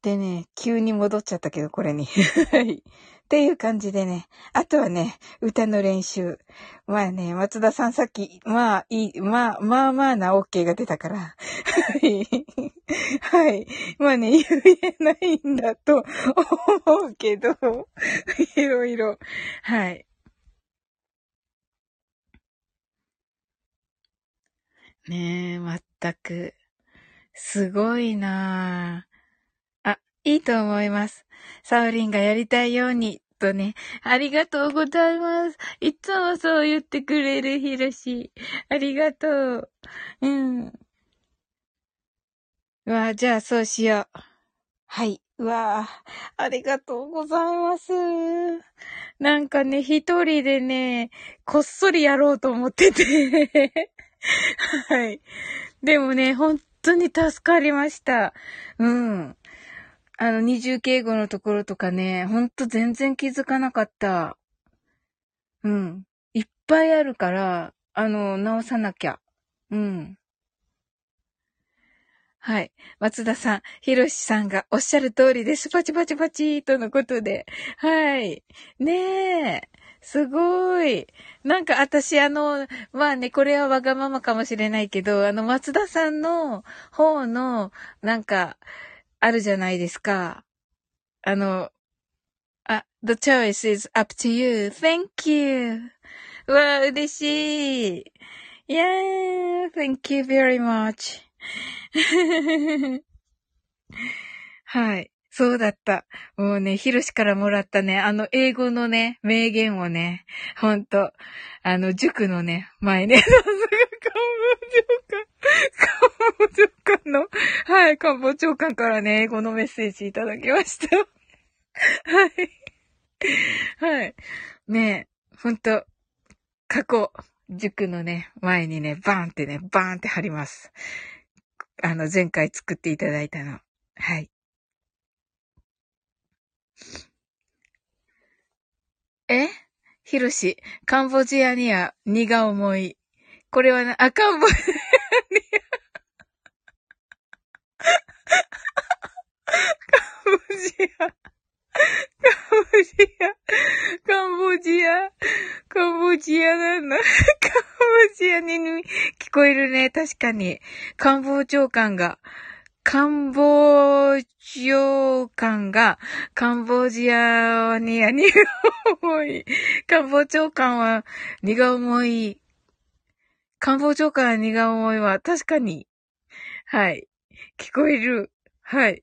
でね、急に戻っちゃったけど、これに。はい。っていう感じでね。あとはね、歌の練習。まあね、松田さんさっき、まあな OK が出たから。はい。はい。まあね、言えないんだと思うけど、いろいろ。はい。ねえ、まったく。すごいなぁ。いいと思います。サオリンがやりたいように、とね。ありがとうございます。いつもそう言ってくれるヒロシ。ありがとう。うん。うわ、じゃあそうしよう。はい。うわ、ありがとうございます。なんかね、一人でね、こっそりやろうと思ってて。はい。でもね、本当に助かりました。うん。二重敬語のところとかね、ほんと全然気づかなかった。うん。いっぱいあるから、直さなきゃ。うん。はい。松田さん、ひろしさんがおっしゃる通りです。パチパチとのことで。はい。ねえ。すごい。なんか私まあね、これはわがままかもしれないけど、松田さんの方の、なんか、あるじゃないですか。The choice is up to you. Thank you. わー、嬉しい。Yeah, thank you very much. はい。そうだった。もうね、ヒロシからもらったね、あの英語のね、名言をね、ほんと、塾のね、前ね、さすが官房長官からね、英語のメッセージいただきました。はい。はい。ねえ、ほんと、過去、塾のね、前にね、バーンって貼ります。前回作っていただいたの。はい。えヒロシ、カンボジアには荷が重い。これはな、あ、カンボジアにはカンボジアなんだ。カンボジアに聞こえるね。確かに。官房長官がカンボジアには荷が重い。官房長官は荷が重い。官房長官は荷が重いは確かに。はい。聞こえる。はい。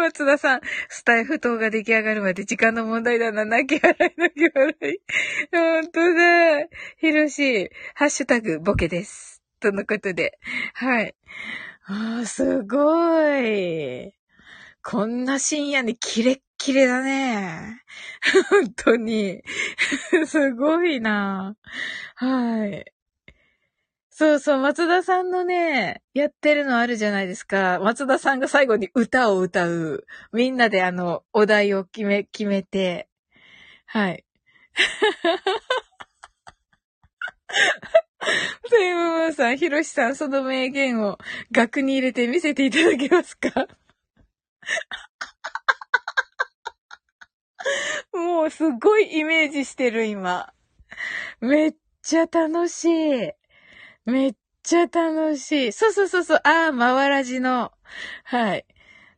松田さん、スタイフ等が出来上がるまで時間の問題だな。泣き笑い。ほんとだ。ひろし、#ボケです。とのことで。はい。ああ、すごい。こんな深夜にキレッキレだね。本当に。すごいな。はい。そうそう、松田さんのね、やってるのあるじゃないですか。松田さんが最後に歌を歌う。みんなでお題を決めて。はい。セイムムーンさん、ヒロシさん、その名言を額に入れて見せていただけますか？もうすごいイメージしてる、今。めっちゃ楽しい。そう。ああ、まわらじの。はい。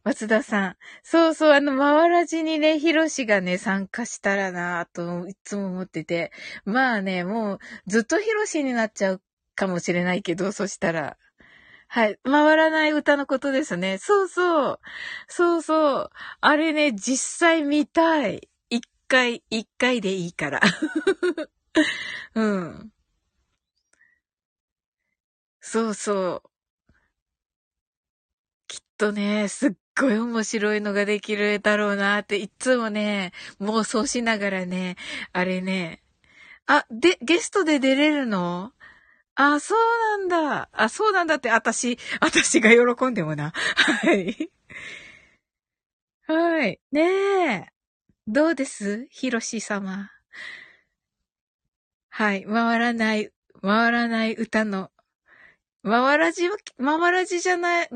松田さん。そう、まわらじにね、ヒロシがね、参加したらなぁと、いつも思ってて。まあね、もう、ずっとヒロシになっちゃうかもしれないけど、そしたら。はい。回らない歌のことですね。そう。あれね、実際見たい。一回でいいから。うん。そう。きっとね、すっごい面白いのができるだろうなって、いつもね、妄想しながらね、あれね。あ、で、ゲストで出れるの？あ、そうなんだ。あ、そうなんだって、私が喜んでもな。はい。はい。ねえ。どうです？ヒロシ様。はい。回らない歌の、まわらじじゃな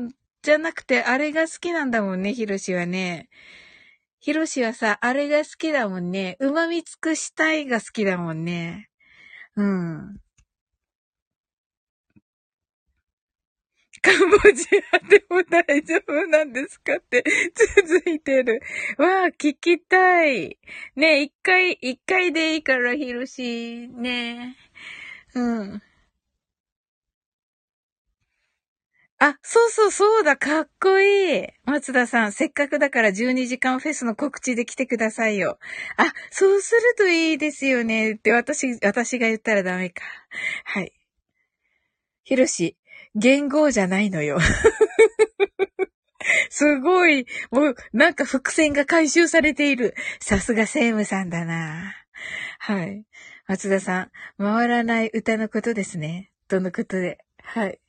くて、あれが好きなんだもんね、ヒロシはね。ヒロシはさ、あれが好きだもんね。うまみ尽くしたいが好きだもんね。うん。カンボジアでも大丈夫なんですかって続いてる。わあ、聞きたい。ねえ、一回でいいから、ヒロシ。ねえ。うん。あ、そうだ、かっこいい。松田さん、せっかくだから12時間フェスの告知で来てくださいよ。あ、そうするといいですよね。って私が言ったらダメか。はい。ひろし、言語じゃないのよ。すごい。もう、なんか伏線が回収されている。さすがセイムさんだな。はい。松田さん、回らない歌のことですね。とのことで。はい。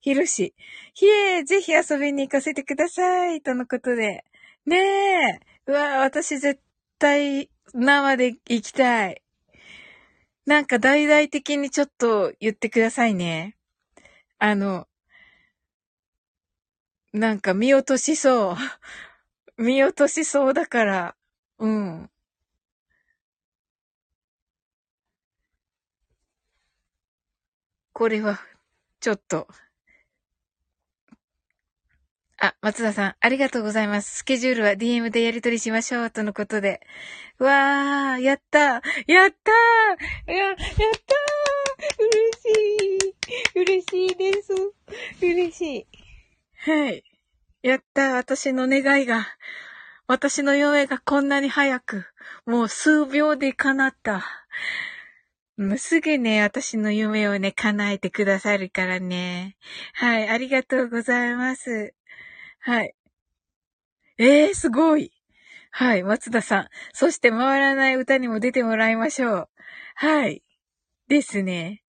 ひろし、ぜひ遊びに行かせてください。とのことで。ねえ。うわ、私絶対生で行きたい。なんか大々的にちょっと言ってくださいね。なんか見落としそうだから。うん。これは、ちょっと。あ、松田さん、ありがとうございます。スケジュールは DM でやり取りしましょう、とのことで。うわー、やったー、嬉しいです。嬉しい。はい。やったー、私の願いが、私の夢がこんなに早く、もう数秒で叶った。もうすぐね、私の夢をね、叶えてくださるからね。はい、ありがとうございます。はい。すごい。はい、松田さん。そして回らない歌にも出てもらいましょう。はい。ですね。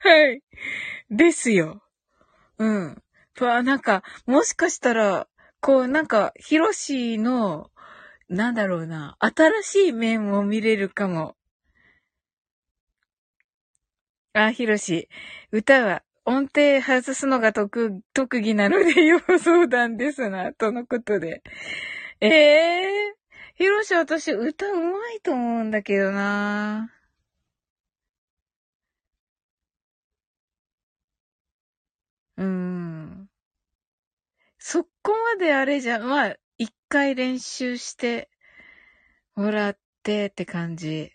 はい。ですよ。うん。なんか、もしかしたら、こう、なんか、ヒロシの、なんだろうな、新しい面を見れるかも。あ、ヒロシ、歌は音程外すのが特技なので要相談ですな、とのことで。ヒロシ、私、歌うまいと思うんだけどな。そこまであれじゃ、まあ、一回練習してもらってって感じ。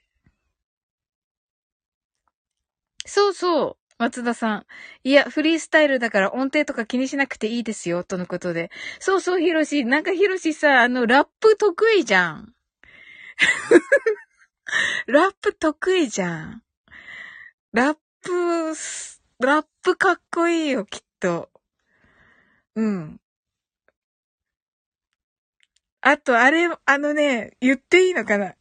そうそう、松田さん。いや、フリースタイルだから音程とか気にしなくていいですよ、とのことで。そうそう、ヒロシ。なんかヒロシさ、ラップ得意じゃん。ラップ得意じゃん。ラップかっこいいよ、きっと。うん。あと、あれ、言っていいのかな。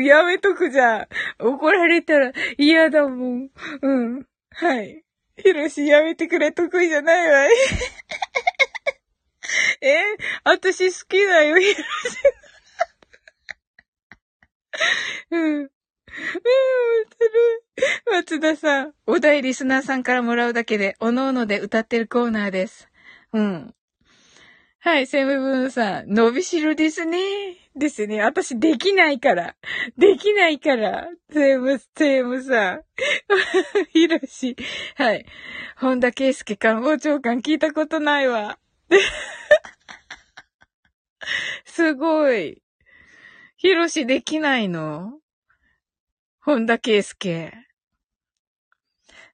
やめとくじゃん。怒られたら嫌だもん。うん。はい。ヒロシやめてくれ、得意じゃないわ。私好きだよ、ヒロシ。うん。松田さん。お題リスナーさんからもらうだけで、おのおので歌ってるコーナーです。うん。はい、セブブンさん。伸びしろですね。ですね。私、できないから。セブさん。ヒロシ。はい。本田圭佑官房長官聞いたことないわ。すごい。ヒロシできないの？本田圭佑。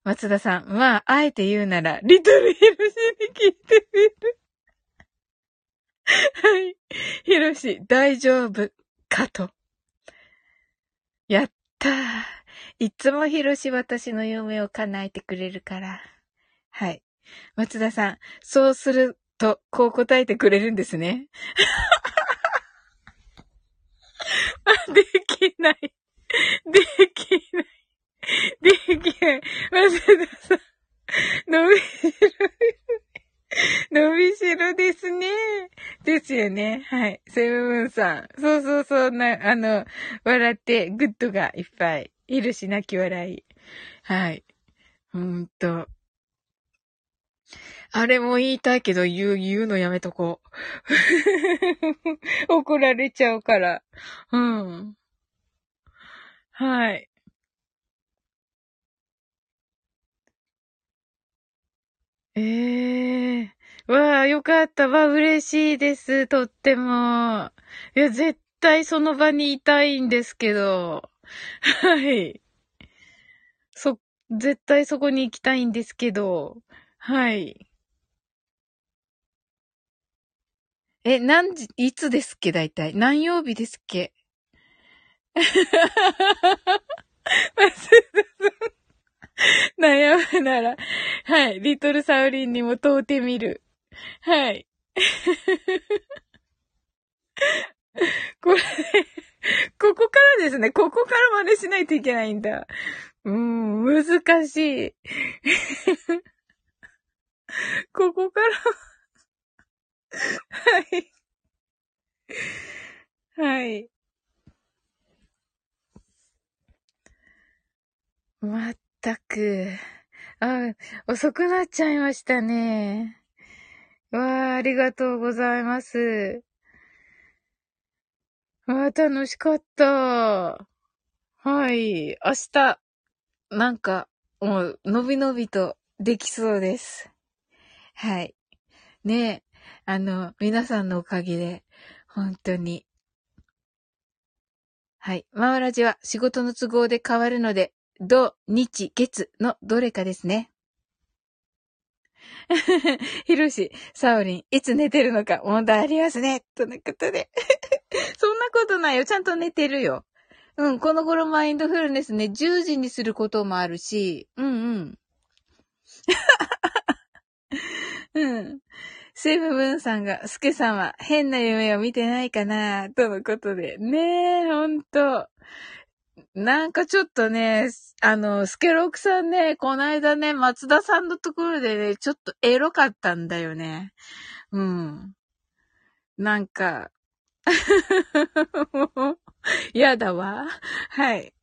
松田さん。まあ、あえて言うなら、リトルヒロシに聞いてみる。はい。ヒロシ、大丈夫かと。やったー。いつもヒロシ、私の夢を叶えてくれるから。はい。松田さん、そうすると、こう答えてくれるんですね。できない。できない。松田さん、伸びしろですね。ですよね。はい。セブブンさん。そう。笑って、グッドがいっぱい。いるし、泣き笑い。はい。あれも言いたいけど、言うのやめとこう。怒られちゃうから。うん。はい。わあ、よかったわ、嬉しいです、とっても。いや、絶対その場にいたいんですけど。はい。絶対そこに行きたいんですけど。はい。いつですっけ、だいたい。何曜日ですっけ。悩むなら、はい、リトルサウリンにも問うてみる。はい。これ、こからですね、ここから真似しないといけないんだ。難しい。ここから、はい。はい。まったく。あ、遅くなっちゃいましたね。わあ、ありがとうございます。わあ、楽しかった。はい。明日、なんか、もう、のびのびとできそうです。はい。ねえ、皆さんのおかげで、本当に。はい。マワラジは仕事の都合で変わるので、土、日、月のどれかですね。ひろし、サオリン、いつ寝てるのか問題ありますね。とのことで。そんなことないよ。ちゃんと寝てるよ。うん、この頃マインドフルネスね、10時にすることもあるし、うん。セブブンさんが、スケさんは変な夢を見てないかな、とのことで。ねえ、ほんと。なんかちょっとね、スケロクさんね、こないだね、松田さんのところでね、ちょっとエロかったんだよね。うん。なんか、もう、やだわ。はい。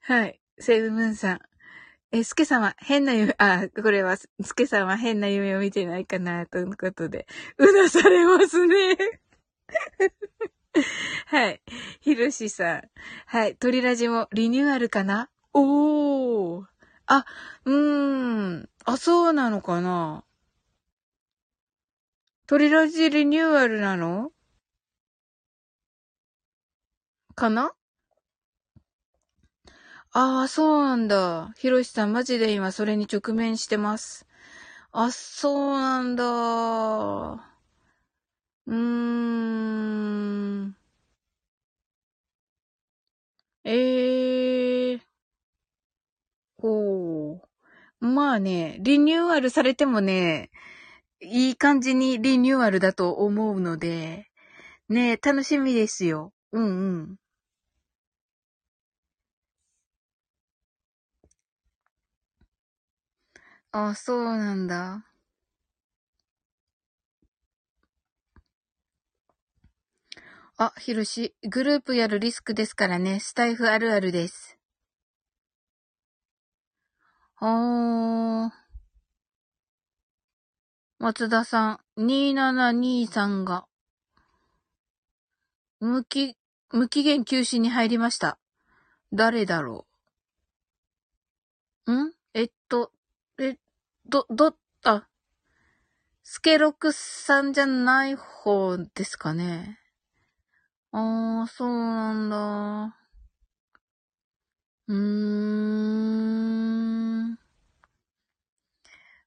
はい。セブムーンさん。スケさんは変な夢、これは、スケさんは変な夢を見てないかな、ということで。うなされますね。はい。ひろしさん。はい。トリラジもリニューアルかな？おー。そうなのかな？トリラジリニューアルなの？かな？そうなんだ。ひろしさん、マジで今それに直面してます。そうなんだ。ほう。まあね、リニューアルされてもね、いい感じにリニューアルだと思うので、ね、楽しみですよ。そうなんだ。ひろし、グループやるリスクですからね、スタイフあるあるです。松田さん、2723が、無期限休止に入りました。誰だろう。スケロクさんじゃない方ですかね。そうなんだ。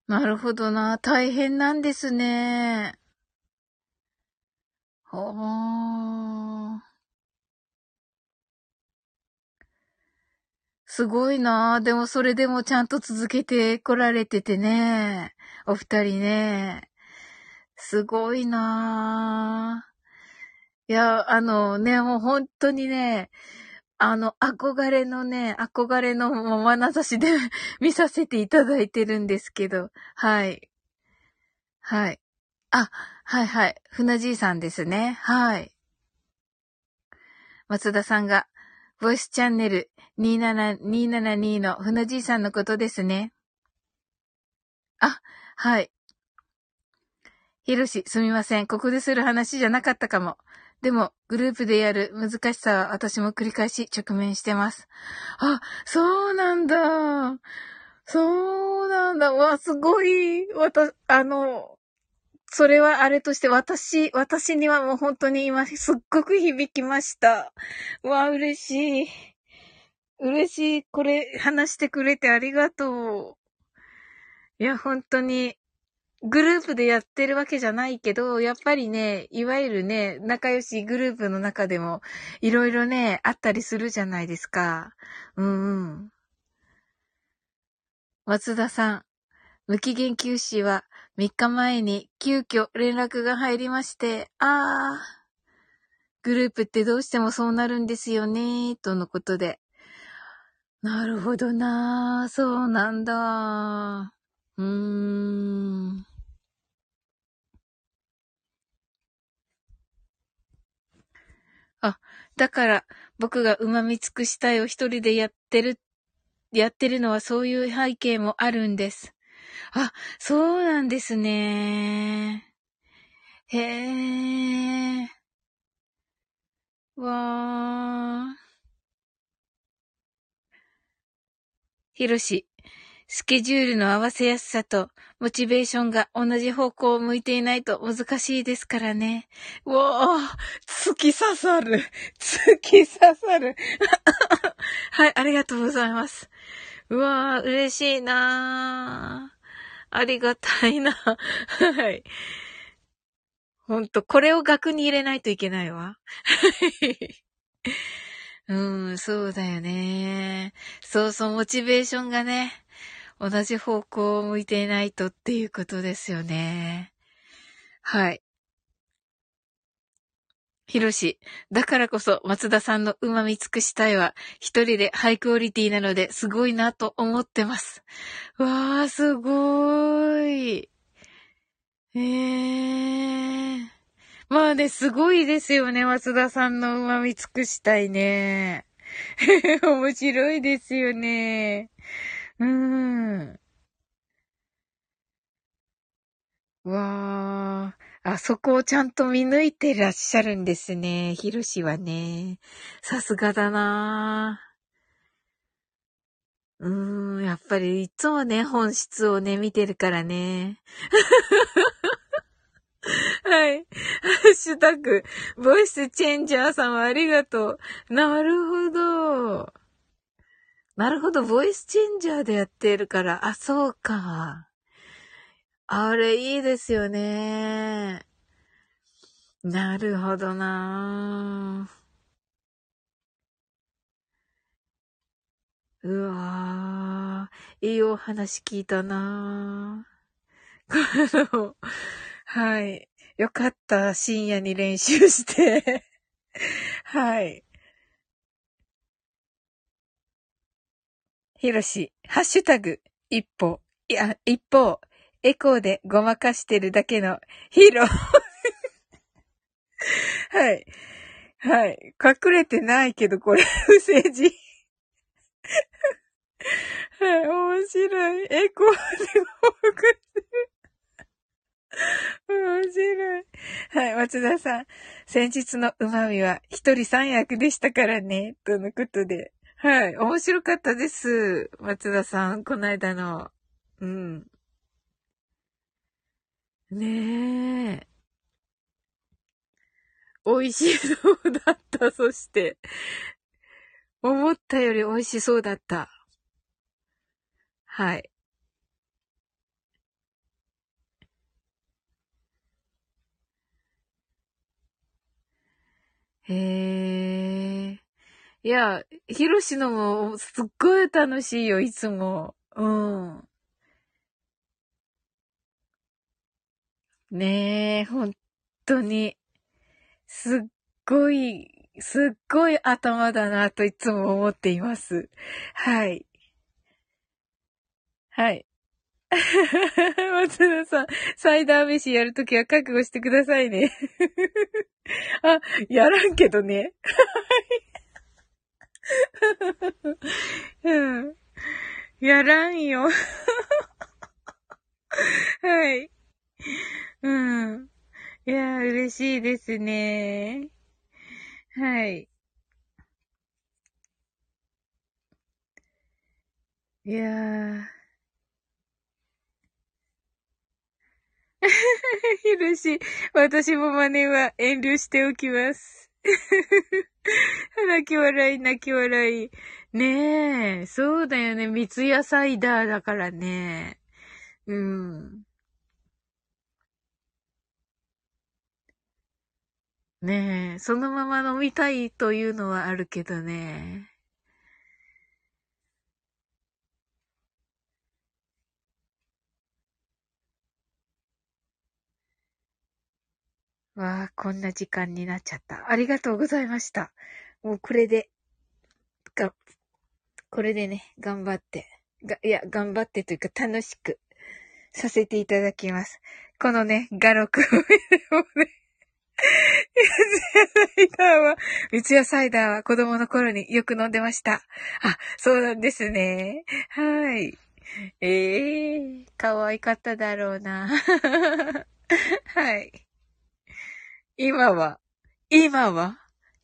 なるほどな。大変なんですね。はあ。すごいなぁ。でもそれでもちゃんと続けてこられててね。お二人ね。すごいなぁ。いや、もう本当にね、憧れの眼差しで見させていただいてるんですけど、はい。はい。はい。船じいさんですね。はい。松田さんが、ボイスチャンネル272の船じいさんのことですね。はい。ひろし、すみません。ここでする話じゃなかったかも。でも、グループでやる難しさは私も繰り返し直面してます。そうなんだ。わ、すごい。それはあれとして私にはもう本当に今すっごく響きました。わ、嬉しい。これ話してくれてありがとう。いや、本当に。グループでやってるわけじゃないけど、やっぱりね、いわゆるね、仲良しグループの中でも、いろいろね、あったりするじゃないですか。松田さん、無期限休止は3日前に急遽連絡が入りまして、グループってどうしてもそうなるんですよね、とのことで。なるほどなぁ、そうなんだ。だから、僕がうまみ尽くしたいを一人でやってるのはそういう背景もあるんです。そうなんですね。へー。わー。ひろし、スケジュールの合わせやすさとモチベーションが同じ方向を向いていないと難しいですからね。うおー、突き刺さるはい、ありがとうございます。うわー、嬉しいなー、ありがたいなはい。ほんと、これを額に入れないといけないわうん、そうだよね。そうそう、モチベーションがね、同じ方向を向いていないとっていうことですよね。はい。ひろし、だからこそ松田さんのうまみ尽くしたいは一人でハイクオリティなのですごいなと思ってます。わー、すごい。まあね、すごいですよね。松田さんのうまみ尽くしたいね。面白いですよね。わー。あそこをちゃんと見抜いてらっしゃるんですね。ひろしはね。さすがだなぁ。やっぱりいつもね、本質をね、見てるからね。はい。ハッシュタグ、ボイスチェンジャーさんありがとう。なるほど。なるほど、ボイスチェンジャーでやってるから。あ、そうか。あれいいですよね。なるほどなぁ。うわぁ、いいお話聞いたなぁ。はい。よかった。深夜に練習して。はい。ひろし、ハッシュタグ、一方。エコーでごまかしてるだけのヒロはい。はい。隠れてないけど、これ、不正字。はい、面白い。エコーでごまかしてる。面白い。はい、松田さん。先日のうまみは一人三役でしたからね、とのことで。はい、面白かったです。松田さん、この間の。ねえ。美味しそうだった。そして、思ったより美味しそうだった。はい。へえ。いや、ひろしのもすっごい楽しいよ、いつも。ねえ、本当に、すっごい頭だなといつも思っています。はい。はい。松田さん、サイダー飯やるときは覚悟してくださいね。あ、やらんけどね。やらんよ。はい。いやー、嬉しいですね。はい。いやー。ひろし、私も真似は遠慮しておきます。泣き笑い。ねえ、そうだよね。三ツ矢サイダーだからね。ねえ、そのまま飲みたいというのはあるけどね。わあ、こんな時間になっちゃった。ありがとうございました。もうこれでね、頑張ってというか楽しくさせていただきます。このね、画録をね。三ツ矢サイダーは子供の頃によく飲んでました。あ、そうなんですね。はい。可愛かっただろうな。はい。今は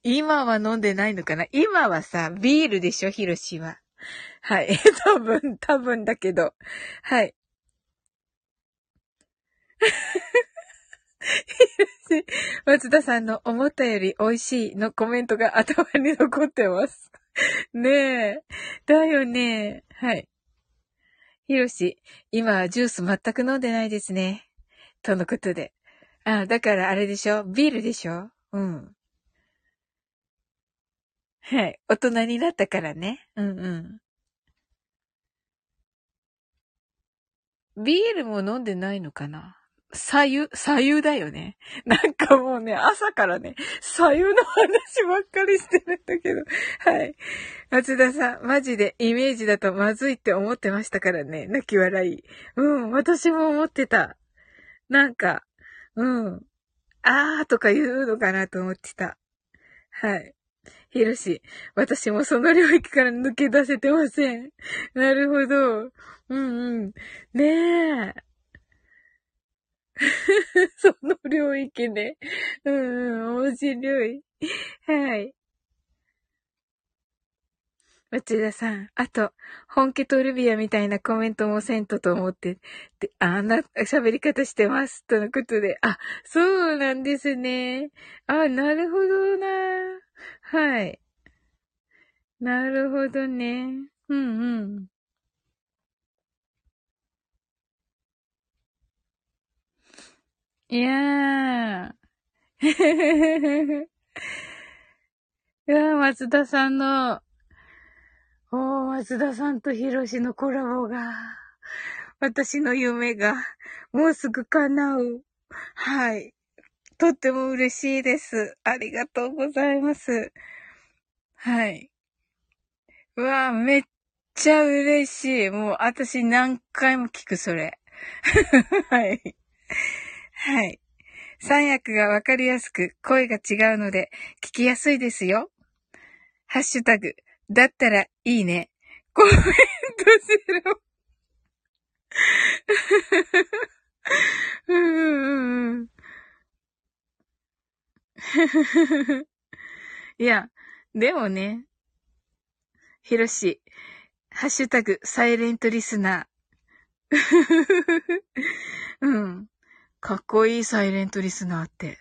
飲んでないのかな。今はさ、ビールでしょ、ひろしは。はい。多分だけど。はい。松田さんの思ったより美味しいのコメントが頭に残ってます。ねえ。だよね。はい。ひろし、今ジュース全く飲んでないですね。とのことで。あ、だからあれでしょ？ビールでしょ？うん。はい。大人になったからね。うんうん。ビールも飲んでないのかな？左右だよね。なんかもうね、朝からね、左右の話ばっかりしてるんだけど。はい。松田さん、マジでイメージだとまずいって思ってましたからね。泣き笑い。うん、私も思ってた。なんか、うん。あーとか言うのかなと思ってた。はい。ひろし、私もその領域から抜け出せてません。なるほど。うんうん。ねえ。その領域ね。うんうん、面白い。はい。松田さん、あと、本家とルビアみたいなコメントもせんとと思って、であんな喋り方してます。とのことで、あ、そうなんですね。あ、なるほどな。はい。なるほどね。うんうん。いやー。いや、松田さんの、松田さんとひろしのコラボが、私の夢が、もうすぐ叶う。はい。とっても嬉しいです。ありがとうございます。はい。うわー、めっちゃ嬉しい。もう、私何回も聞く、それ。はい。はい。三役がわかりやすく声が違うので聞きやすいですよ。ハッシュタグ、だったらいいね。コメントしろ。いや、でもね、ひろし、ハッシュタグ、サイレントリスナー。うん。かっこいいサイレントリスナーって。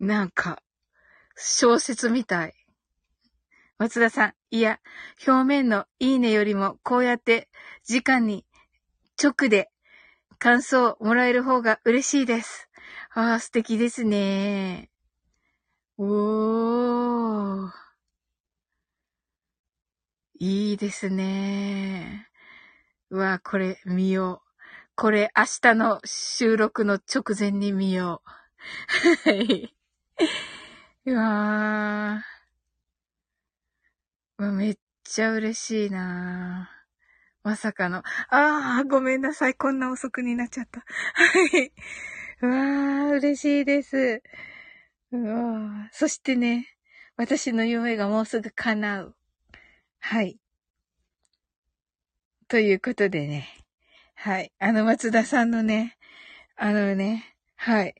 なんか、小説みたい。松田さん、いや、表面のいいねよりも、こうやって、時間に、直で、感想をもらえる方が嬉しいです。ああ、素敵ですね。おー。いいですね。うわ、これ、見よう。これ、明日の収録の直前に見よう。はい。うわー。めっちゃ嬉しいなー。まさかの。あー、ごめんなさい。こんな遅くになっちゃった。はい。うわー、嬉しいです。うわー。そしてね、私の夢がもうすぐ叶う。はい。ということでね。はい。松田さんのね、はい。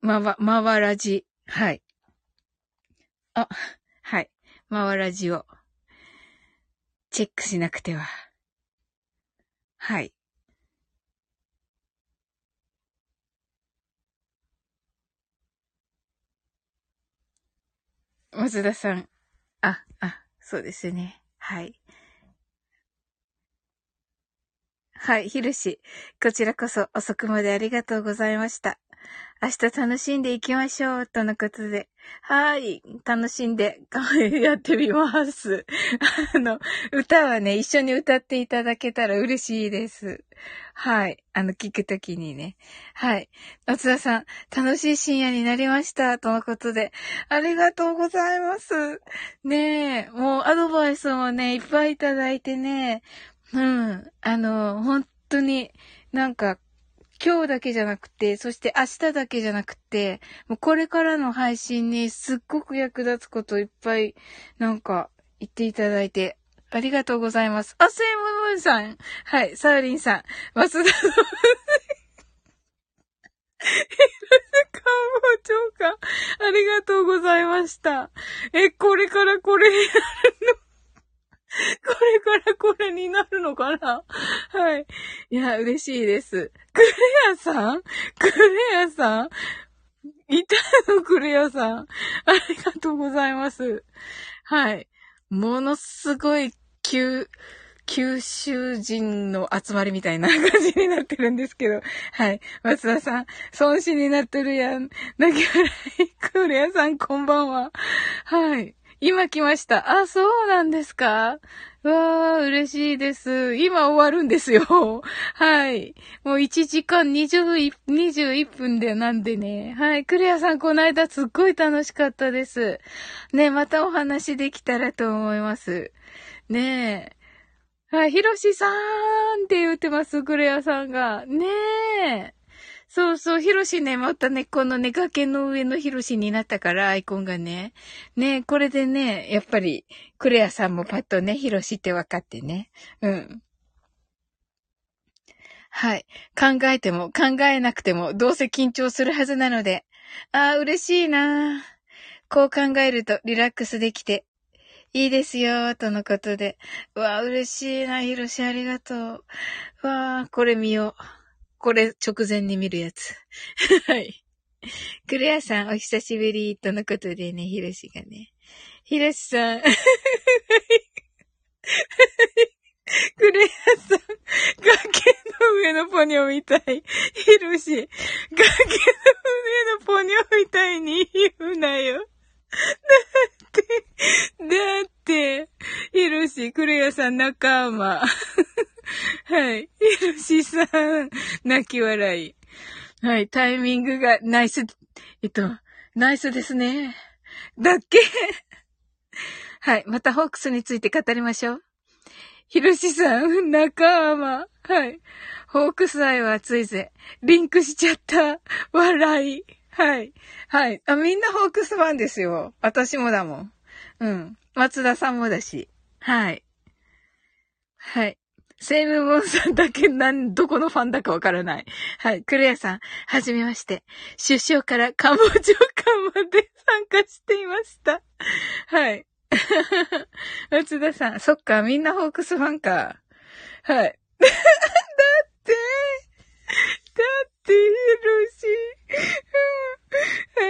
まわらじ。はい。あ、はい。まわらじを、チェックしなくては。はい。松田さん。あ、そうですね。はい。はい、ひろし。こちらこそ遅くまでありがとうございました。明日楽しんでいきましょう、とのことで。はい、楽しんでやってみます。歌はね、一緒に歌っていただけたら嬉しいです。はい、聞くときにね。はい、松田さん、楽しい深夜になりました、とのことで。ありがとうございます。ねえ、もうアドバイスもね、いっぱいいただいてね、うん。本当に、なんか、今日だけじゃなくて、そして明日だけじゃなくて、もうこれからの配信にすっごく役立つこといっぱい、なんか、言っていただいて、ありがとうございます。あ、セイムムーンさん。はい、サウリンさん。マスダの、ひろしかか。ありがとうございました。これからこれになるのこれからこれになるのかな。はい。いや、嬉しいです。クレアさんいたの、クレアさん。ありがとうございます。はい。ものすごい九州人の集まりみたいな感じになってるんですけど。はい。松田さん、損失になってるやん。泣き笑い。クレアさん、こんばんは。はい。今来ました。あ、そうなんですか。わー、嬉しいです。今終わるんですよ。はい。もう1時間21分でなんでね。はい。クレアさん、この間すっごい楽しかったです。ね、またお話できたらと思います。ねえ。はい、ひろしさんって言ってます、クレアさんが。ねえ。そうそう、ヒロシね、またね、このね、崖の上のヒロシになったから、アイコンがね。ね、これでね、やっぱり、クレアさんもパッとね、ヒロシって分かってね。うん。はい。考えても、考えなくても、どうせ緊張するはずなので。あー、嬉しいな。こう考えると、リラックスできて、いいですよ、とのことで。うわー、嬉しいな、ヒロシ、ありがとう。うわー、これ見よう。これ、直前に見るやつ。はい。クレアさん、お久しぶり、とのことでね、ヒロシがね。ヒロシさん。クレアさん、崖の上のポニョみたい。ヒロシ、崖の上のポニョみたいに言うなよ。だって、ヒロシ、クレアさん仲間。はい。ひろしさん、泣き笑い。はい。タイミングがナイスですね。だっけはい。またホークスについて語りましょう。ひろしさん、仲間。はい。ホークス愛は熱いぜ。リンクしちゃった。笑い。はい。はい。あ、みんなホークスファンですよ。私もだもん。うん。松田さんもだし。はい。はい。セイムモンさんだけどこのファンだかわからない。はい。クレアさん、はじめまして。出生から官房長官まで参加していました。はい。松田さん、そっか、みんなホークスファンか。はい。だって、ヒロシ。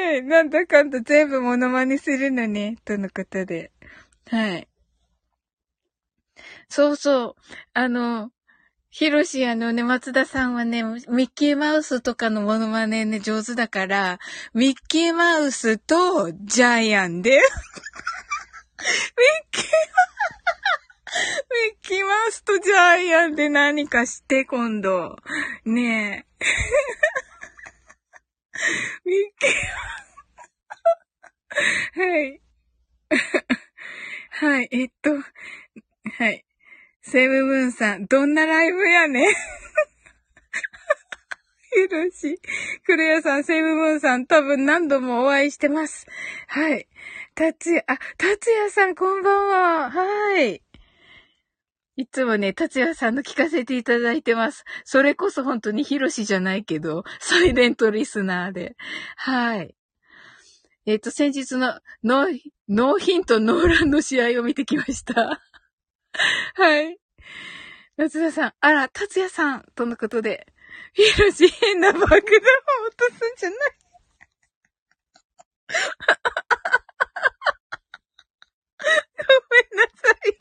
はい。なんだかんだ全部モノマネするのね、とのことで。はい。そうそう。ヒロシね、松田さんはね、ミッキーマウスとかのモノマネね、上手だから、ミッキーマウスとジャイアンで、ミッキーマウスとジャイアンで何かして、今度。ねえ。ミッキーマウス。はい。はい、はい。セブブンさん、どんなライブやねん。ひろし。クレアさん、セブブンさん、多分何度もお会いしてます。はい。達也さん、こんばんは。はい。いつもね、達也さんの聞かせていただいてます。それこそ本当にひろしじゃないけど、サイレントリスナーで。はい。先日のノーヒントノーランの試合を見てきました。はい。松田さん、あら、達也さん、とのことで。ヒロシ、変な爆弾を落とすんじゃない。ごめんなさい。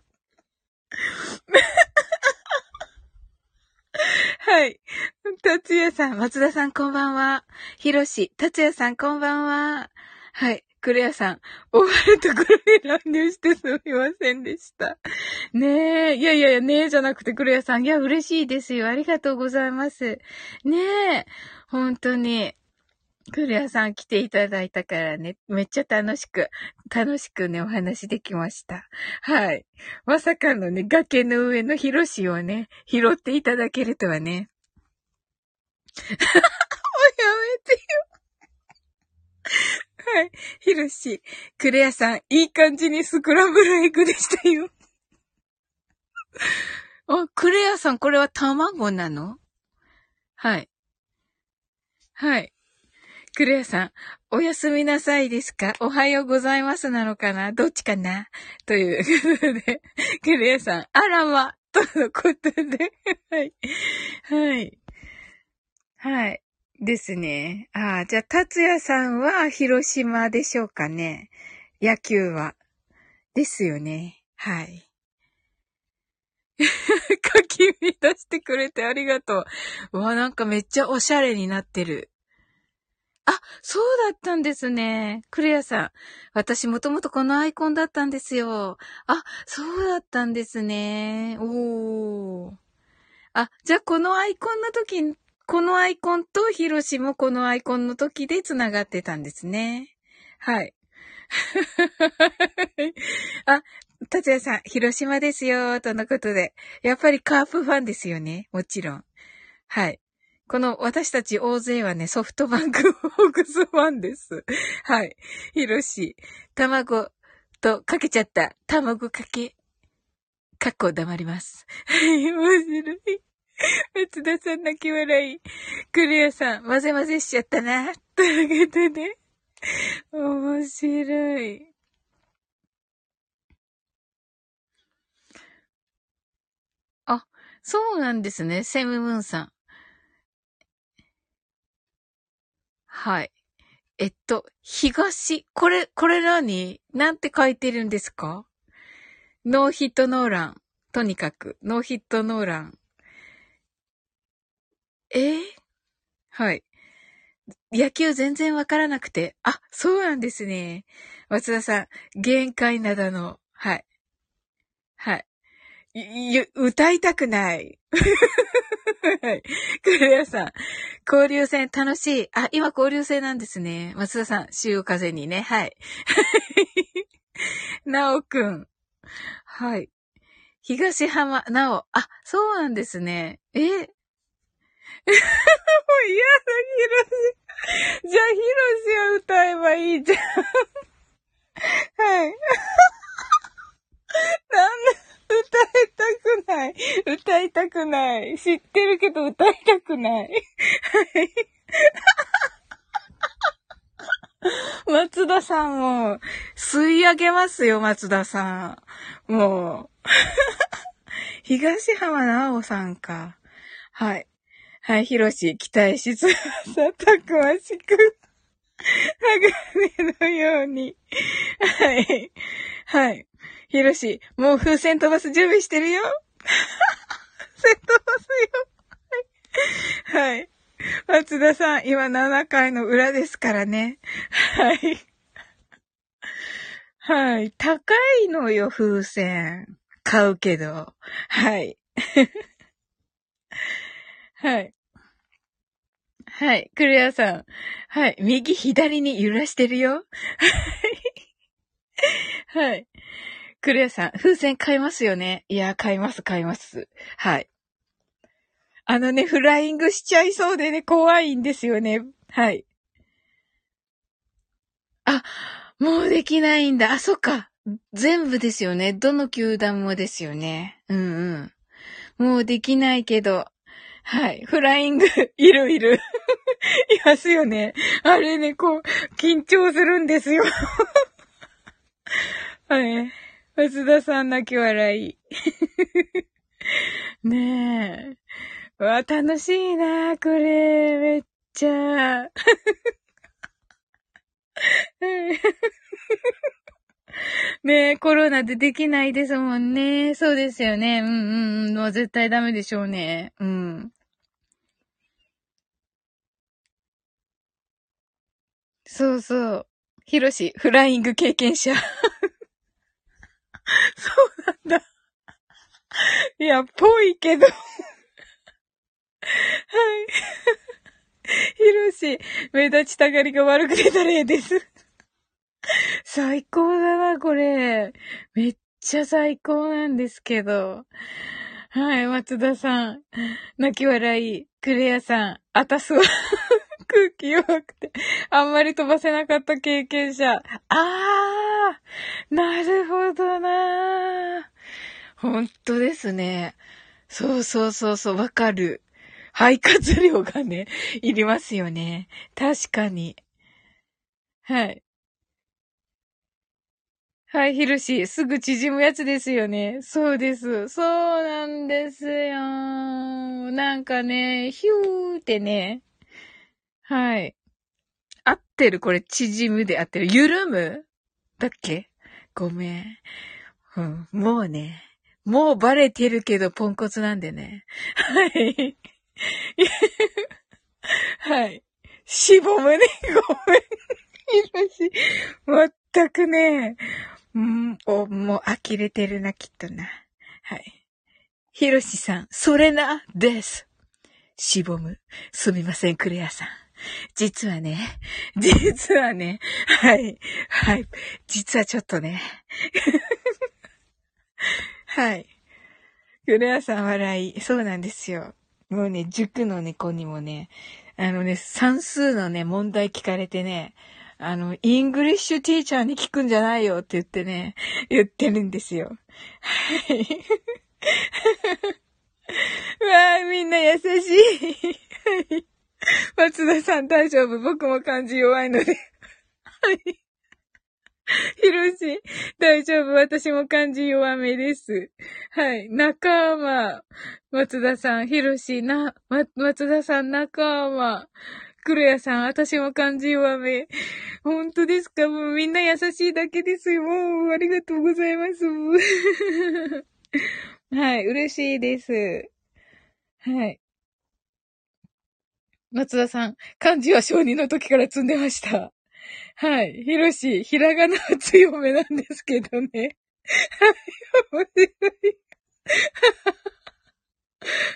はい。達也さん、松田さん、こんばんは。ヒロシ、達也さん、こんばんは。はい。クレアさん、終わるところに乱入してすみませんでした。ねえ、いや、ねえじゃなくてクレアさん、いや、嬉しいですよ。ありがとうございます。ねえ、本当に、クレアさん来ていただいたからね、めっちゃ楽しくね、お話できました。はい。まさかのね、崖の上のヒロシをね、拾っていただけるとはね。もうやめてよ。はい。ひろし、クレアさん、いい感じにスクランブルエッグでしたよ。あ、クレアさん、これは卵なの？はい。はい。クレアさん、おやすみなさいですか？おはようございますなのかな？どっちかな？ということで、クレアさん、あらま、とのことで、はい。はい。はい。ですね。ああ、じゃあ、達也さんは広島でしょうかね。野球は。ですよね。はい。書き乱してくれてありがとう。わ、なんかめっちゃおしゃれになってる。あ、そうだったんですね。クレアさん。私もともとこのアイコンだったんですよ。あ、そうだったんですね。おー。あ、じゃあこのアイコンの時、このアイコンとヒロシもこのアイコンの時でつながってたんですね。はい。あ、達也さん、広島ですよ、とのことで。やっぱりカープファンですよね。もちろん。はい。この私たち大勢はね、ソフトバンクホークスファンです。はい。ひろし、卵とかけちゃった。卵かけ。かっこ黙ります。はい、面白い。松田さん泣き笑い。クレアさん、混ぜ混ぜしちゃったな。ということで。面白い。あ、そうなんですね。セムムーンさん。はい。東、これ何？なんて書いてるんですか？ノーヒットノーラン。とにかく、ノーヒットノーラン。はい。野球全然わからなくて。あ、そうなんですね。松田さん、限界なだの。はい。はい。歌いたくない。はい。クレアさん。交流戦楽しい。あ、今交流戦なんですね。松田さん、潮風にね。はい。なおくん。はい。東浜、なお。あ、そうなんですね。え？もう嫌だ、ひろし。じゃあ、ひろしを歌えばいいじゃん。はい。なんだ。歌いたくない。知ってるけど歌いたくない。はい。松田さんも、吸い上げますよ、松田さん。もう。東浜直さんか。はい。はい、ひろし、期待しつつ、たくましく、鋼のように。はい。はい。ひろし、もう風船飛ばす準備してるよ。風船飛ばすよ。はい。松田さん、今7回の裏ですからね。はい。はい。高いのよ、風船。買うけど。はい。はい。はい。クレアさん。はい。右、左に揺らしてるよ。はい。はい。クレアさん、風船買いますよね。いや、買います。はい。フライングしちゃいそうでね、怖いんですよね。はい。あ、もうできないんだ。あ、そっか。全部ですよね。どの球団もですよね。うんうん。もうできないけど。はい。フライング、いる。いますよね。あれね、こう、緊張するんですよ。はい。松田さん泣き笑い。ねえ。わ、楽しいな、これ。めっちゃ。ねえ、コロナでできないですもんね。そうですよね。もう絶対ダメでしょうね。うん。そうそう。ひろし、フライング経験者。そうなんだ。いや、ぽいけど。はい。ひろし、目立ちたがりが悪くてた例です。最高だな、これ。めっちゃ最高なんですけど。はい、松田さん。泣き笑い。クレアさん。あたすわ。空気弱くて、あんまり飛ばせなかった経験者。なるほどな。本当ですね。そう、わかる。肺活量がね、いりますよね。確かに。はい。はい、ひろし、すぐ縮むやつですよね。そうです。そうなんですよ。なんかね、ヒューってね。はい。合ってる？これ、縮むで合ってる。緩む？だっけ？ごめん。うん、もうね。もうバレてるけど、ポンコツなんでね。はい。はい。しぼむね。ごめん。全くね、もう呆れてるな、きっとな。はい。ひろしさん、それな、です。しぼむ。すみません、クレアさん。実はね、はい。はい。実はちょっとね。はい。クレアさん笑い。そうなんですよ。もうね、塾の猫にもね、算数のね、問題聞かれてね、イングリッシュティーチャーに聞くんじゃないよって言ってね、言ってるんですよ。はい。わあ、みんな優しい。はい。松田さん大丈夫。僕も漢字弱いので。はい。ひろし、大丈夫。私も漢字弱めです。はい。仲間。松田さん、ひろし、松田さん、仲間。黒谷さん、私も漢字弱め。本当ですか？もうみんな優しいだけですよ。もう、ありがとうございます。はい。嬉しいです。はい。松田さん、漢字は小2の時から積んでました。はい。ひろし、ひらがなは強めなんですけどね。はい、面白い。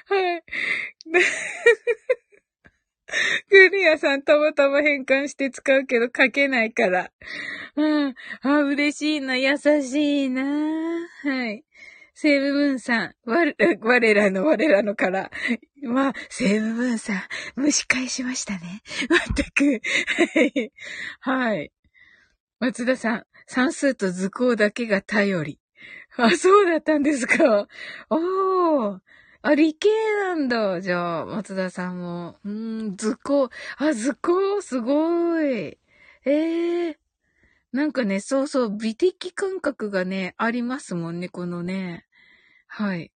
はい。クリアさん、たまたま変換して使うけど書けないから。うん。あ、嬉しいな、優しいな。はい。セーブブーンさん、我らのから。まあ、セーブブーンさん、蒸し返しましたね。全く。はい。松田さん、算数と図工だけが頼り。あ、そうだったんですか。おー。あ、理系なんだ。じゃあ、松田さんも。図工。あ、図工、すごい。なんかね、そうそう、美的感覚がね、ありますもんね、このね。はい。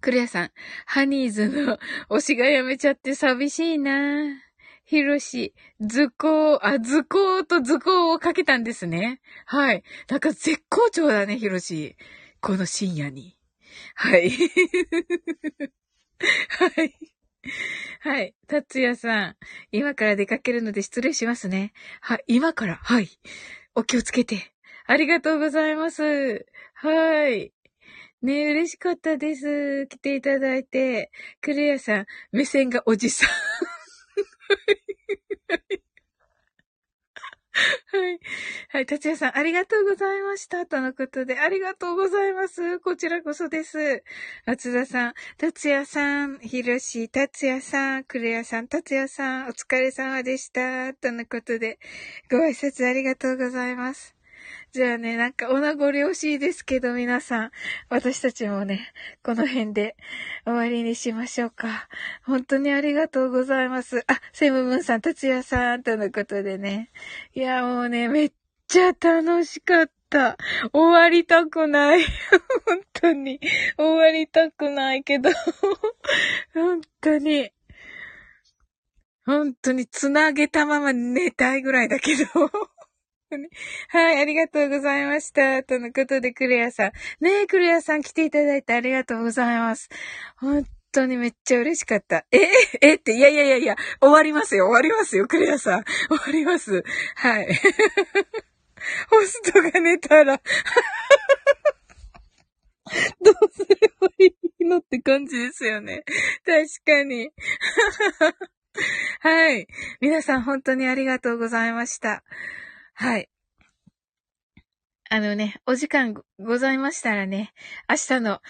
クレアさん、ハニーズの推しがやめちゃって寂しいな。ひろし、図工と図工をかけたんですね。はい。なんか絶好調だね、ひろし。この深夜に。はい。はい。はい。達也さん。今から出かけるので失礼しますね。はい。今から。はい。お気をつけて。ありがとうございます。はい。ね、嬉しかったです。来ていただいて。クレアさん。目線がおじさん。はい。はい。達也さん。ありがとうございました。とのことで。ありがとうございます。こちらこそです。松田さん。達也さん。ひろし。達也さん。クレアさん。達也さん。お疲れ様でした。とのことで。ご挨拶ありがとうございます。じゃあね、なんかお名残惜しいですけど、皆さん。私たちもね、この辺で終わりにしましょうか。本当にありがとうございます。あ、セムムーンさん、達也さん、とのことでね。いや、もうね、めっちゃ楽しかった。終わりたくない。本当に。終わりたくないけど。本当に。本当に繋げたまま寝たいぐらいだけど。はい、ありがとうございました。とのことで、クレアさん。ねえ、クレアさん来ていただいてありがとうございます。本当にめっちゃ嬉しかった。って、いや、終わりますよ、クレアさん。終わります。はい。ホストが寝たら、どうすればいいのって感じですよね。確かに。はい。皆さん本当にありがとうございました。はい。お時間ございましたらね、明日の、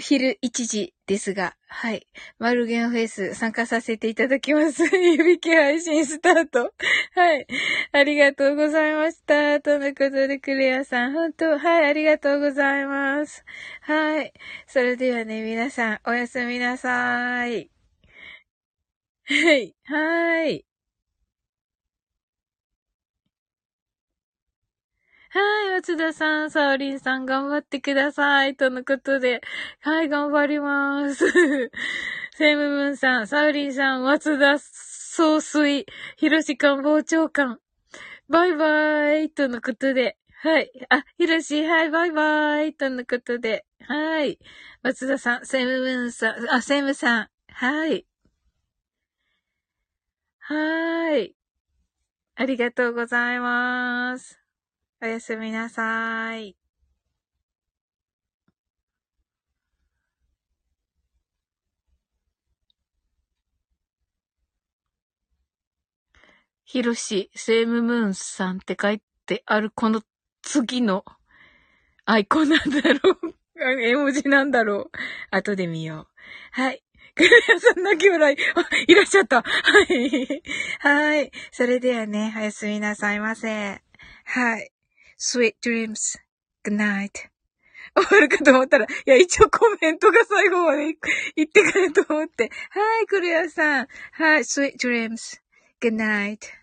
昼1時ですが、はい、マルゲンフェス参加させていただきます。指切配信スタート。はい、ありがとうございました。とのことで、クレアさん、本当、はい、ありがとうございます。はい、それではね、皆さん、おやすみなさーい。はい、はい。はい、松田さん、サオリンさん、頑張ってください。とのことで。はい、頑張ります。セムムンさん、サオリンさん、松田総帥、広志官房長官。バイバイ。とのことで。はい。あ、広志、はい、バイバイ。とのことで。はい。松田さん、セムムンさん、あ、セムさん。はい。はい。ありがとうございます。おやすみなさーい。ひろし、セームムーンさんって書いてあるこの次のアイコンなんだろう絵文字なんだろう後で見よう。はい。クレアさん泣き笑い。あ、いらっしゃった。はい。はい。それではね、おやすみなさいませ。はい。Sweet dreams. Good night. 終わるかと思ったら、いや、一応コメントが最後まで言ってくれと思って。はい、クレアさん。はい、Sweet dreams. Good night.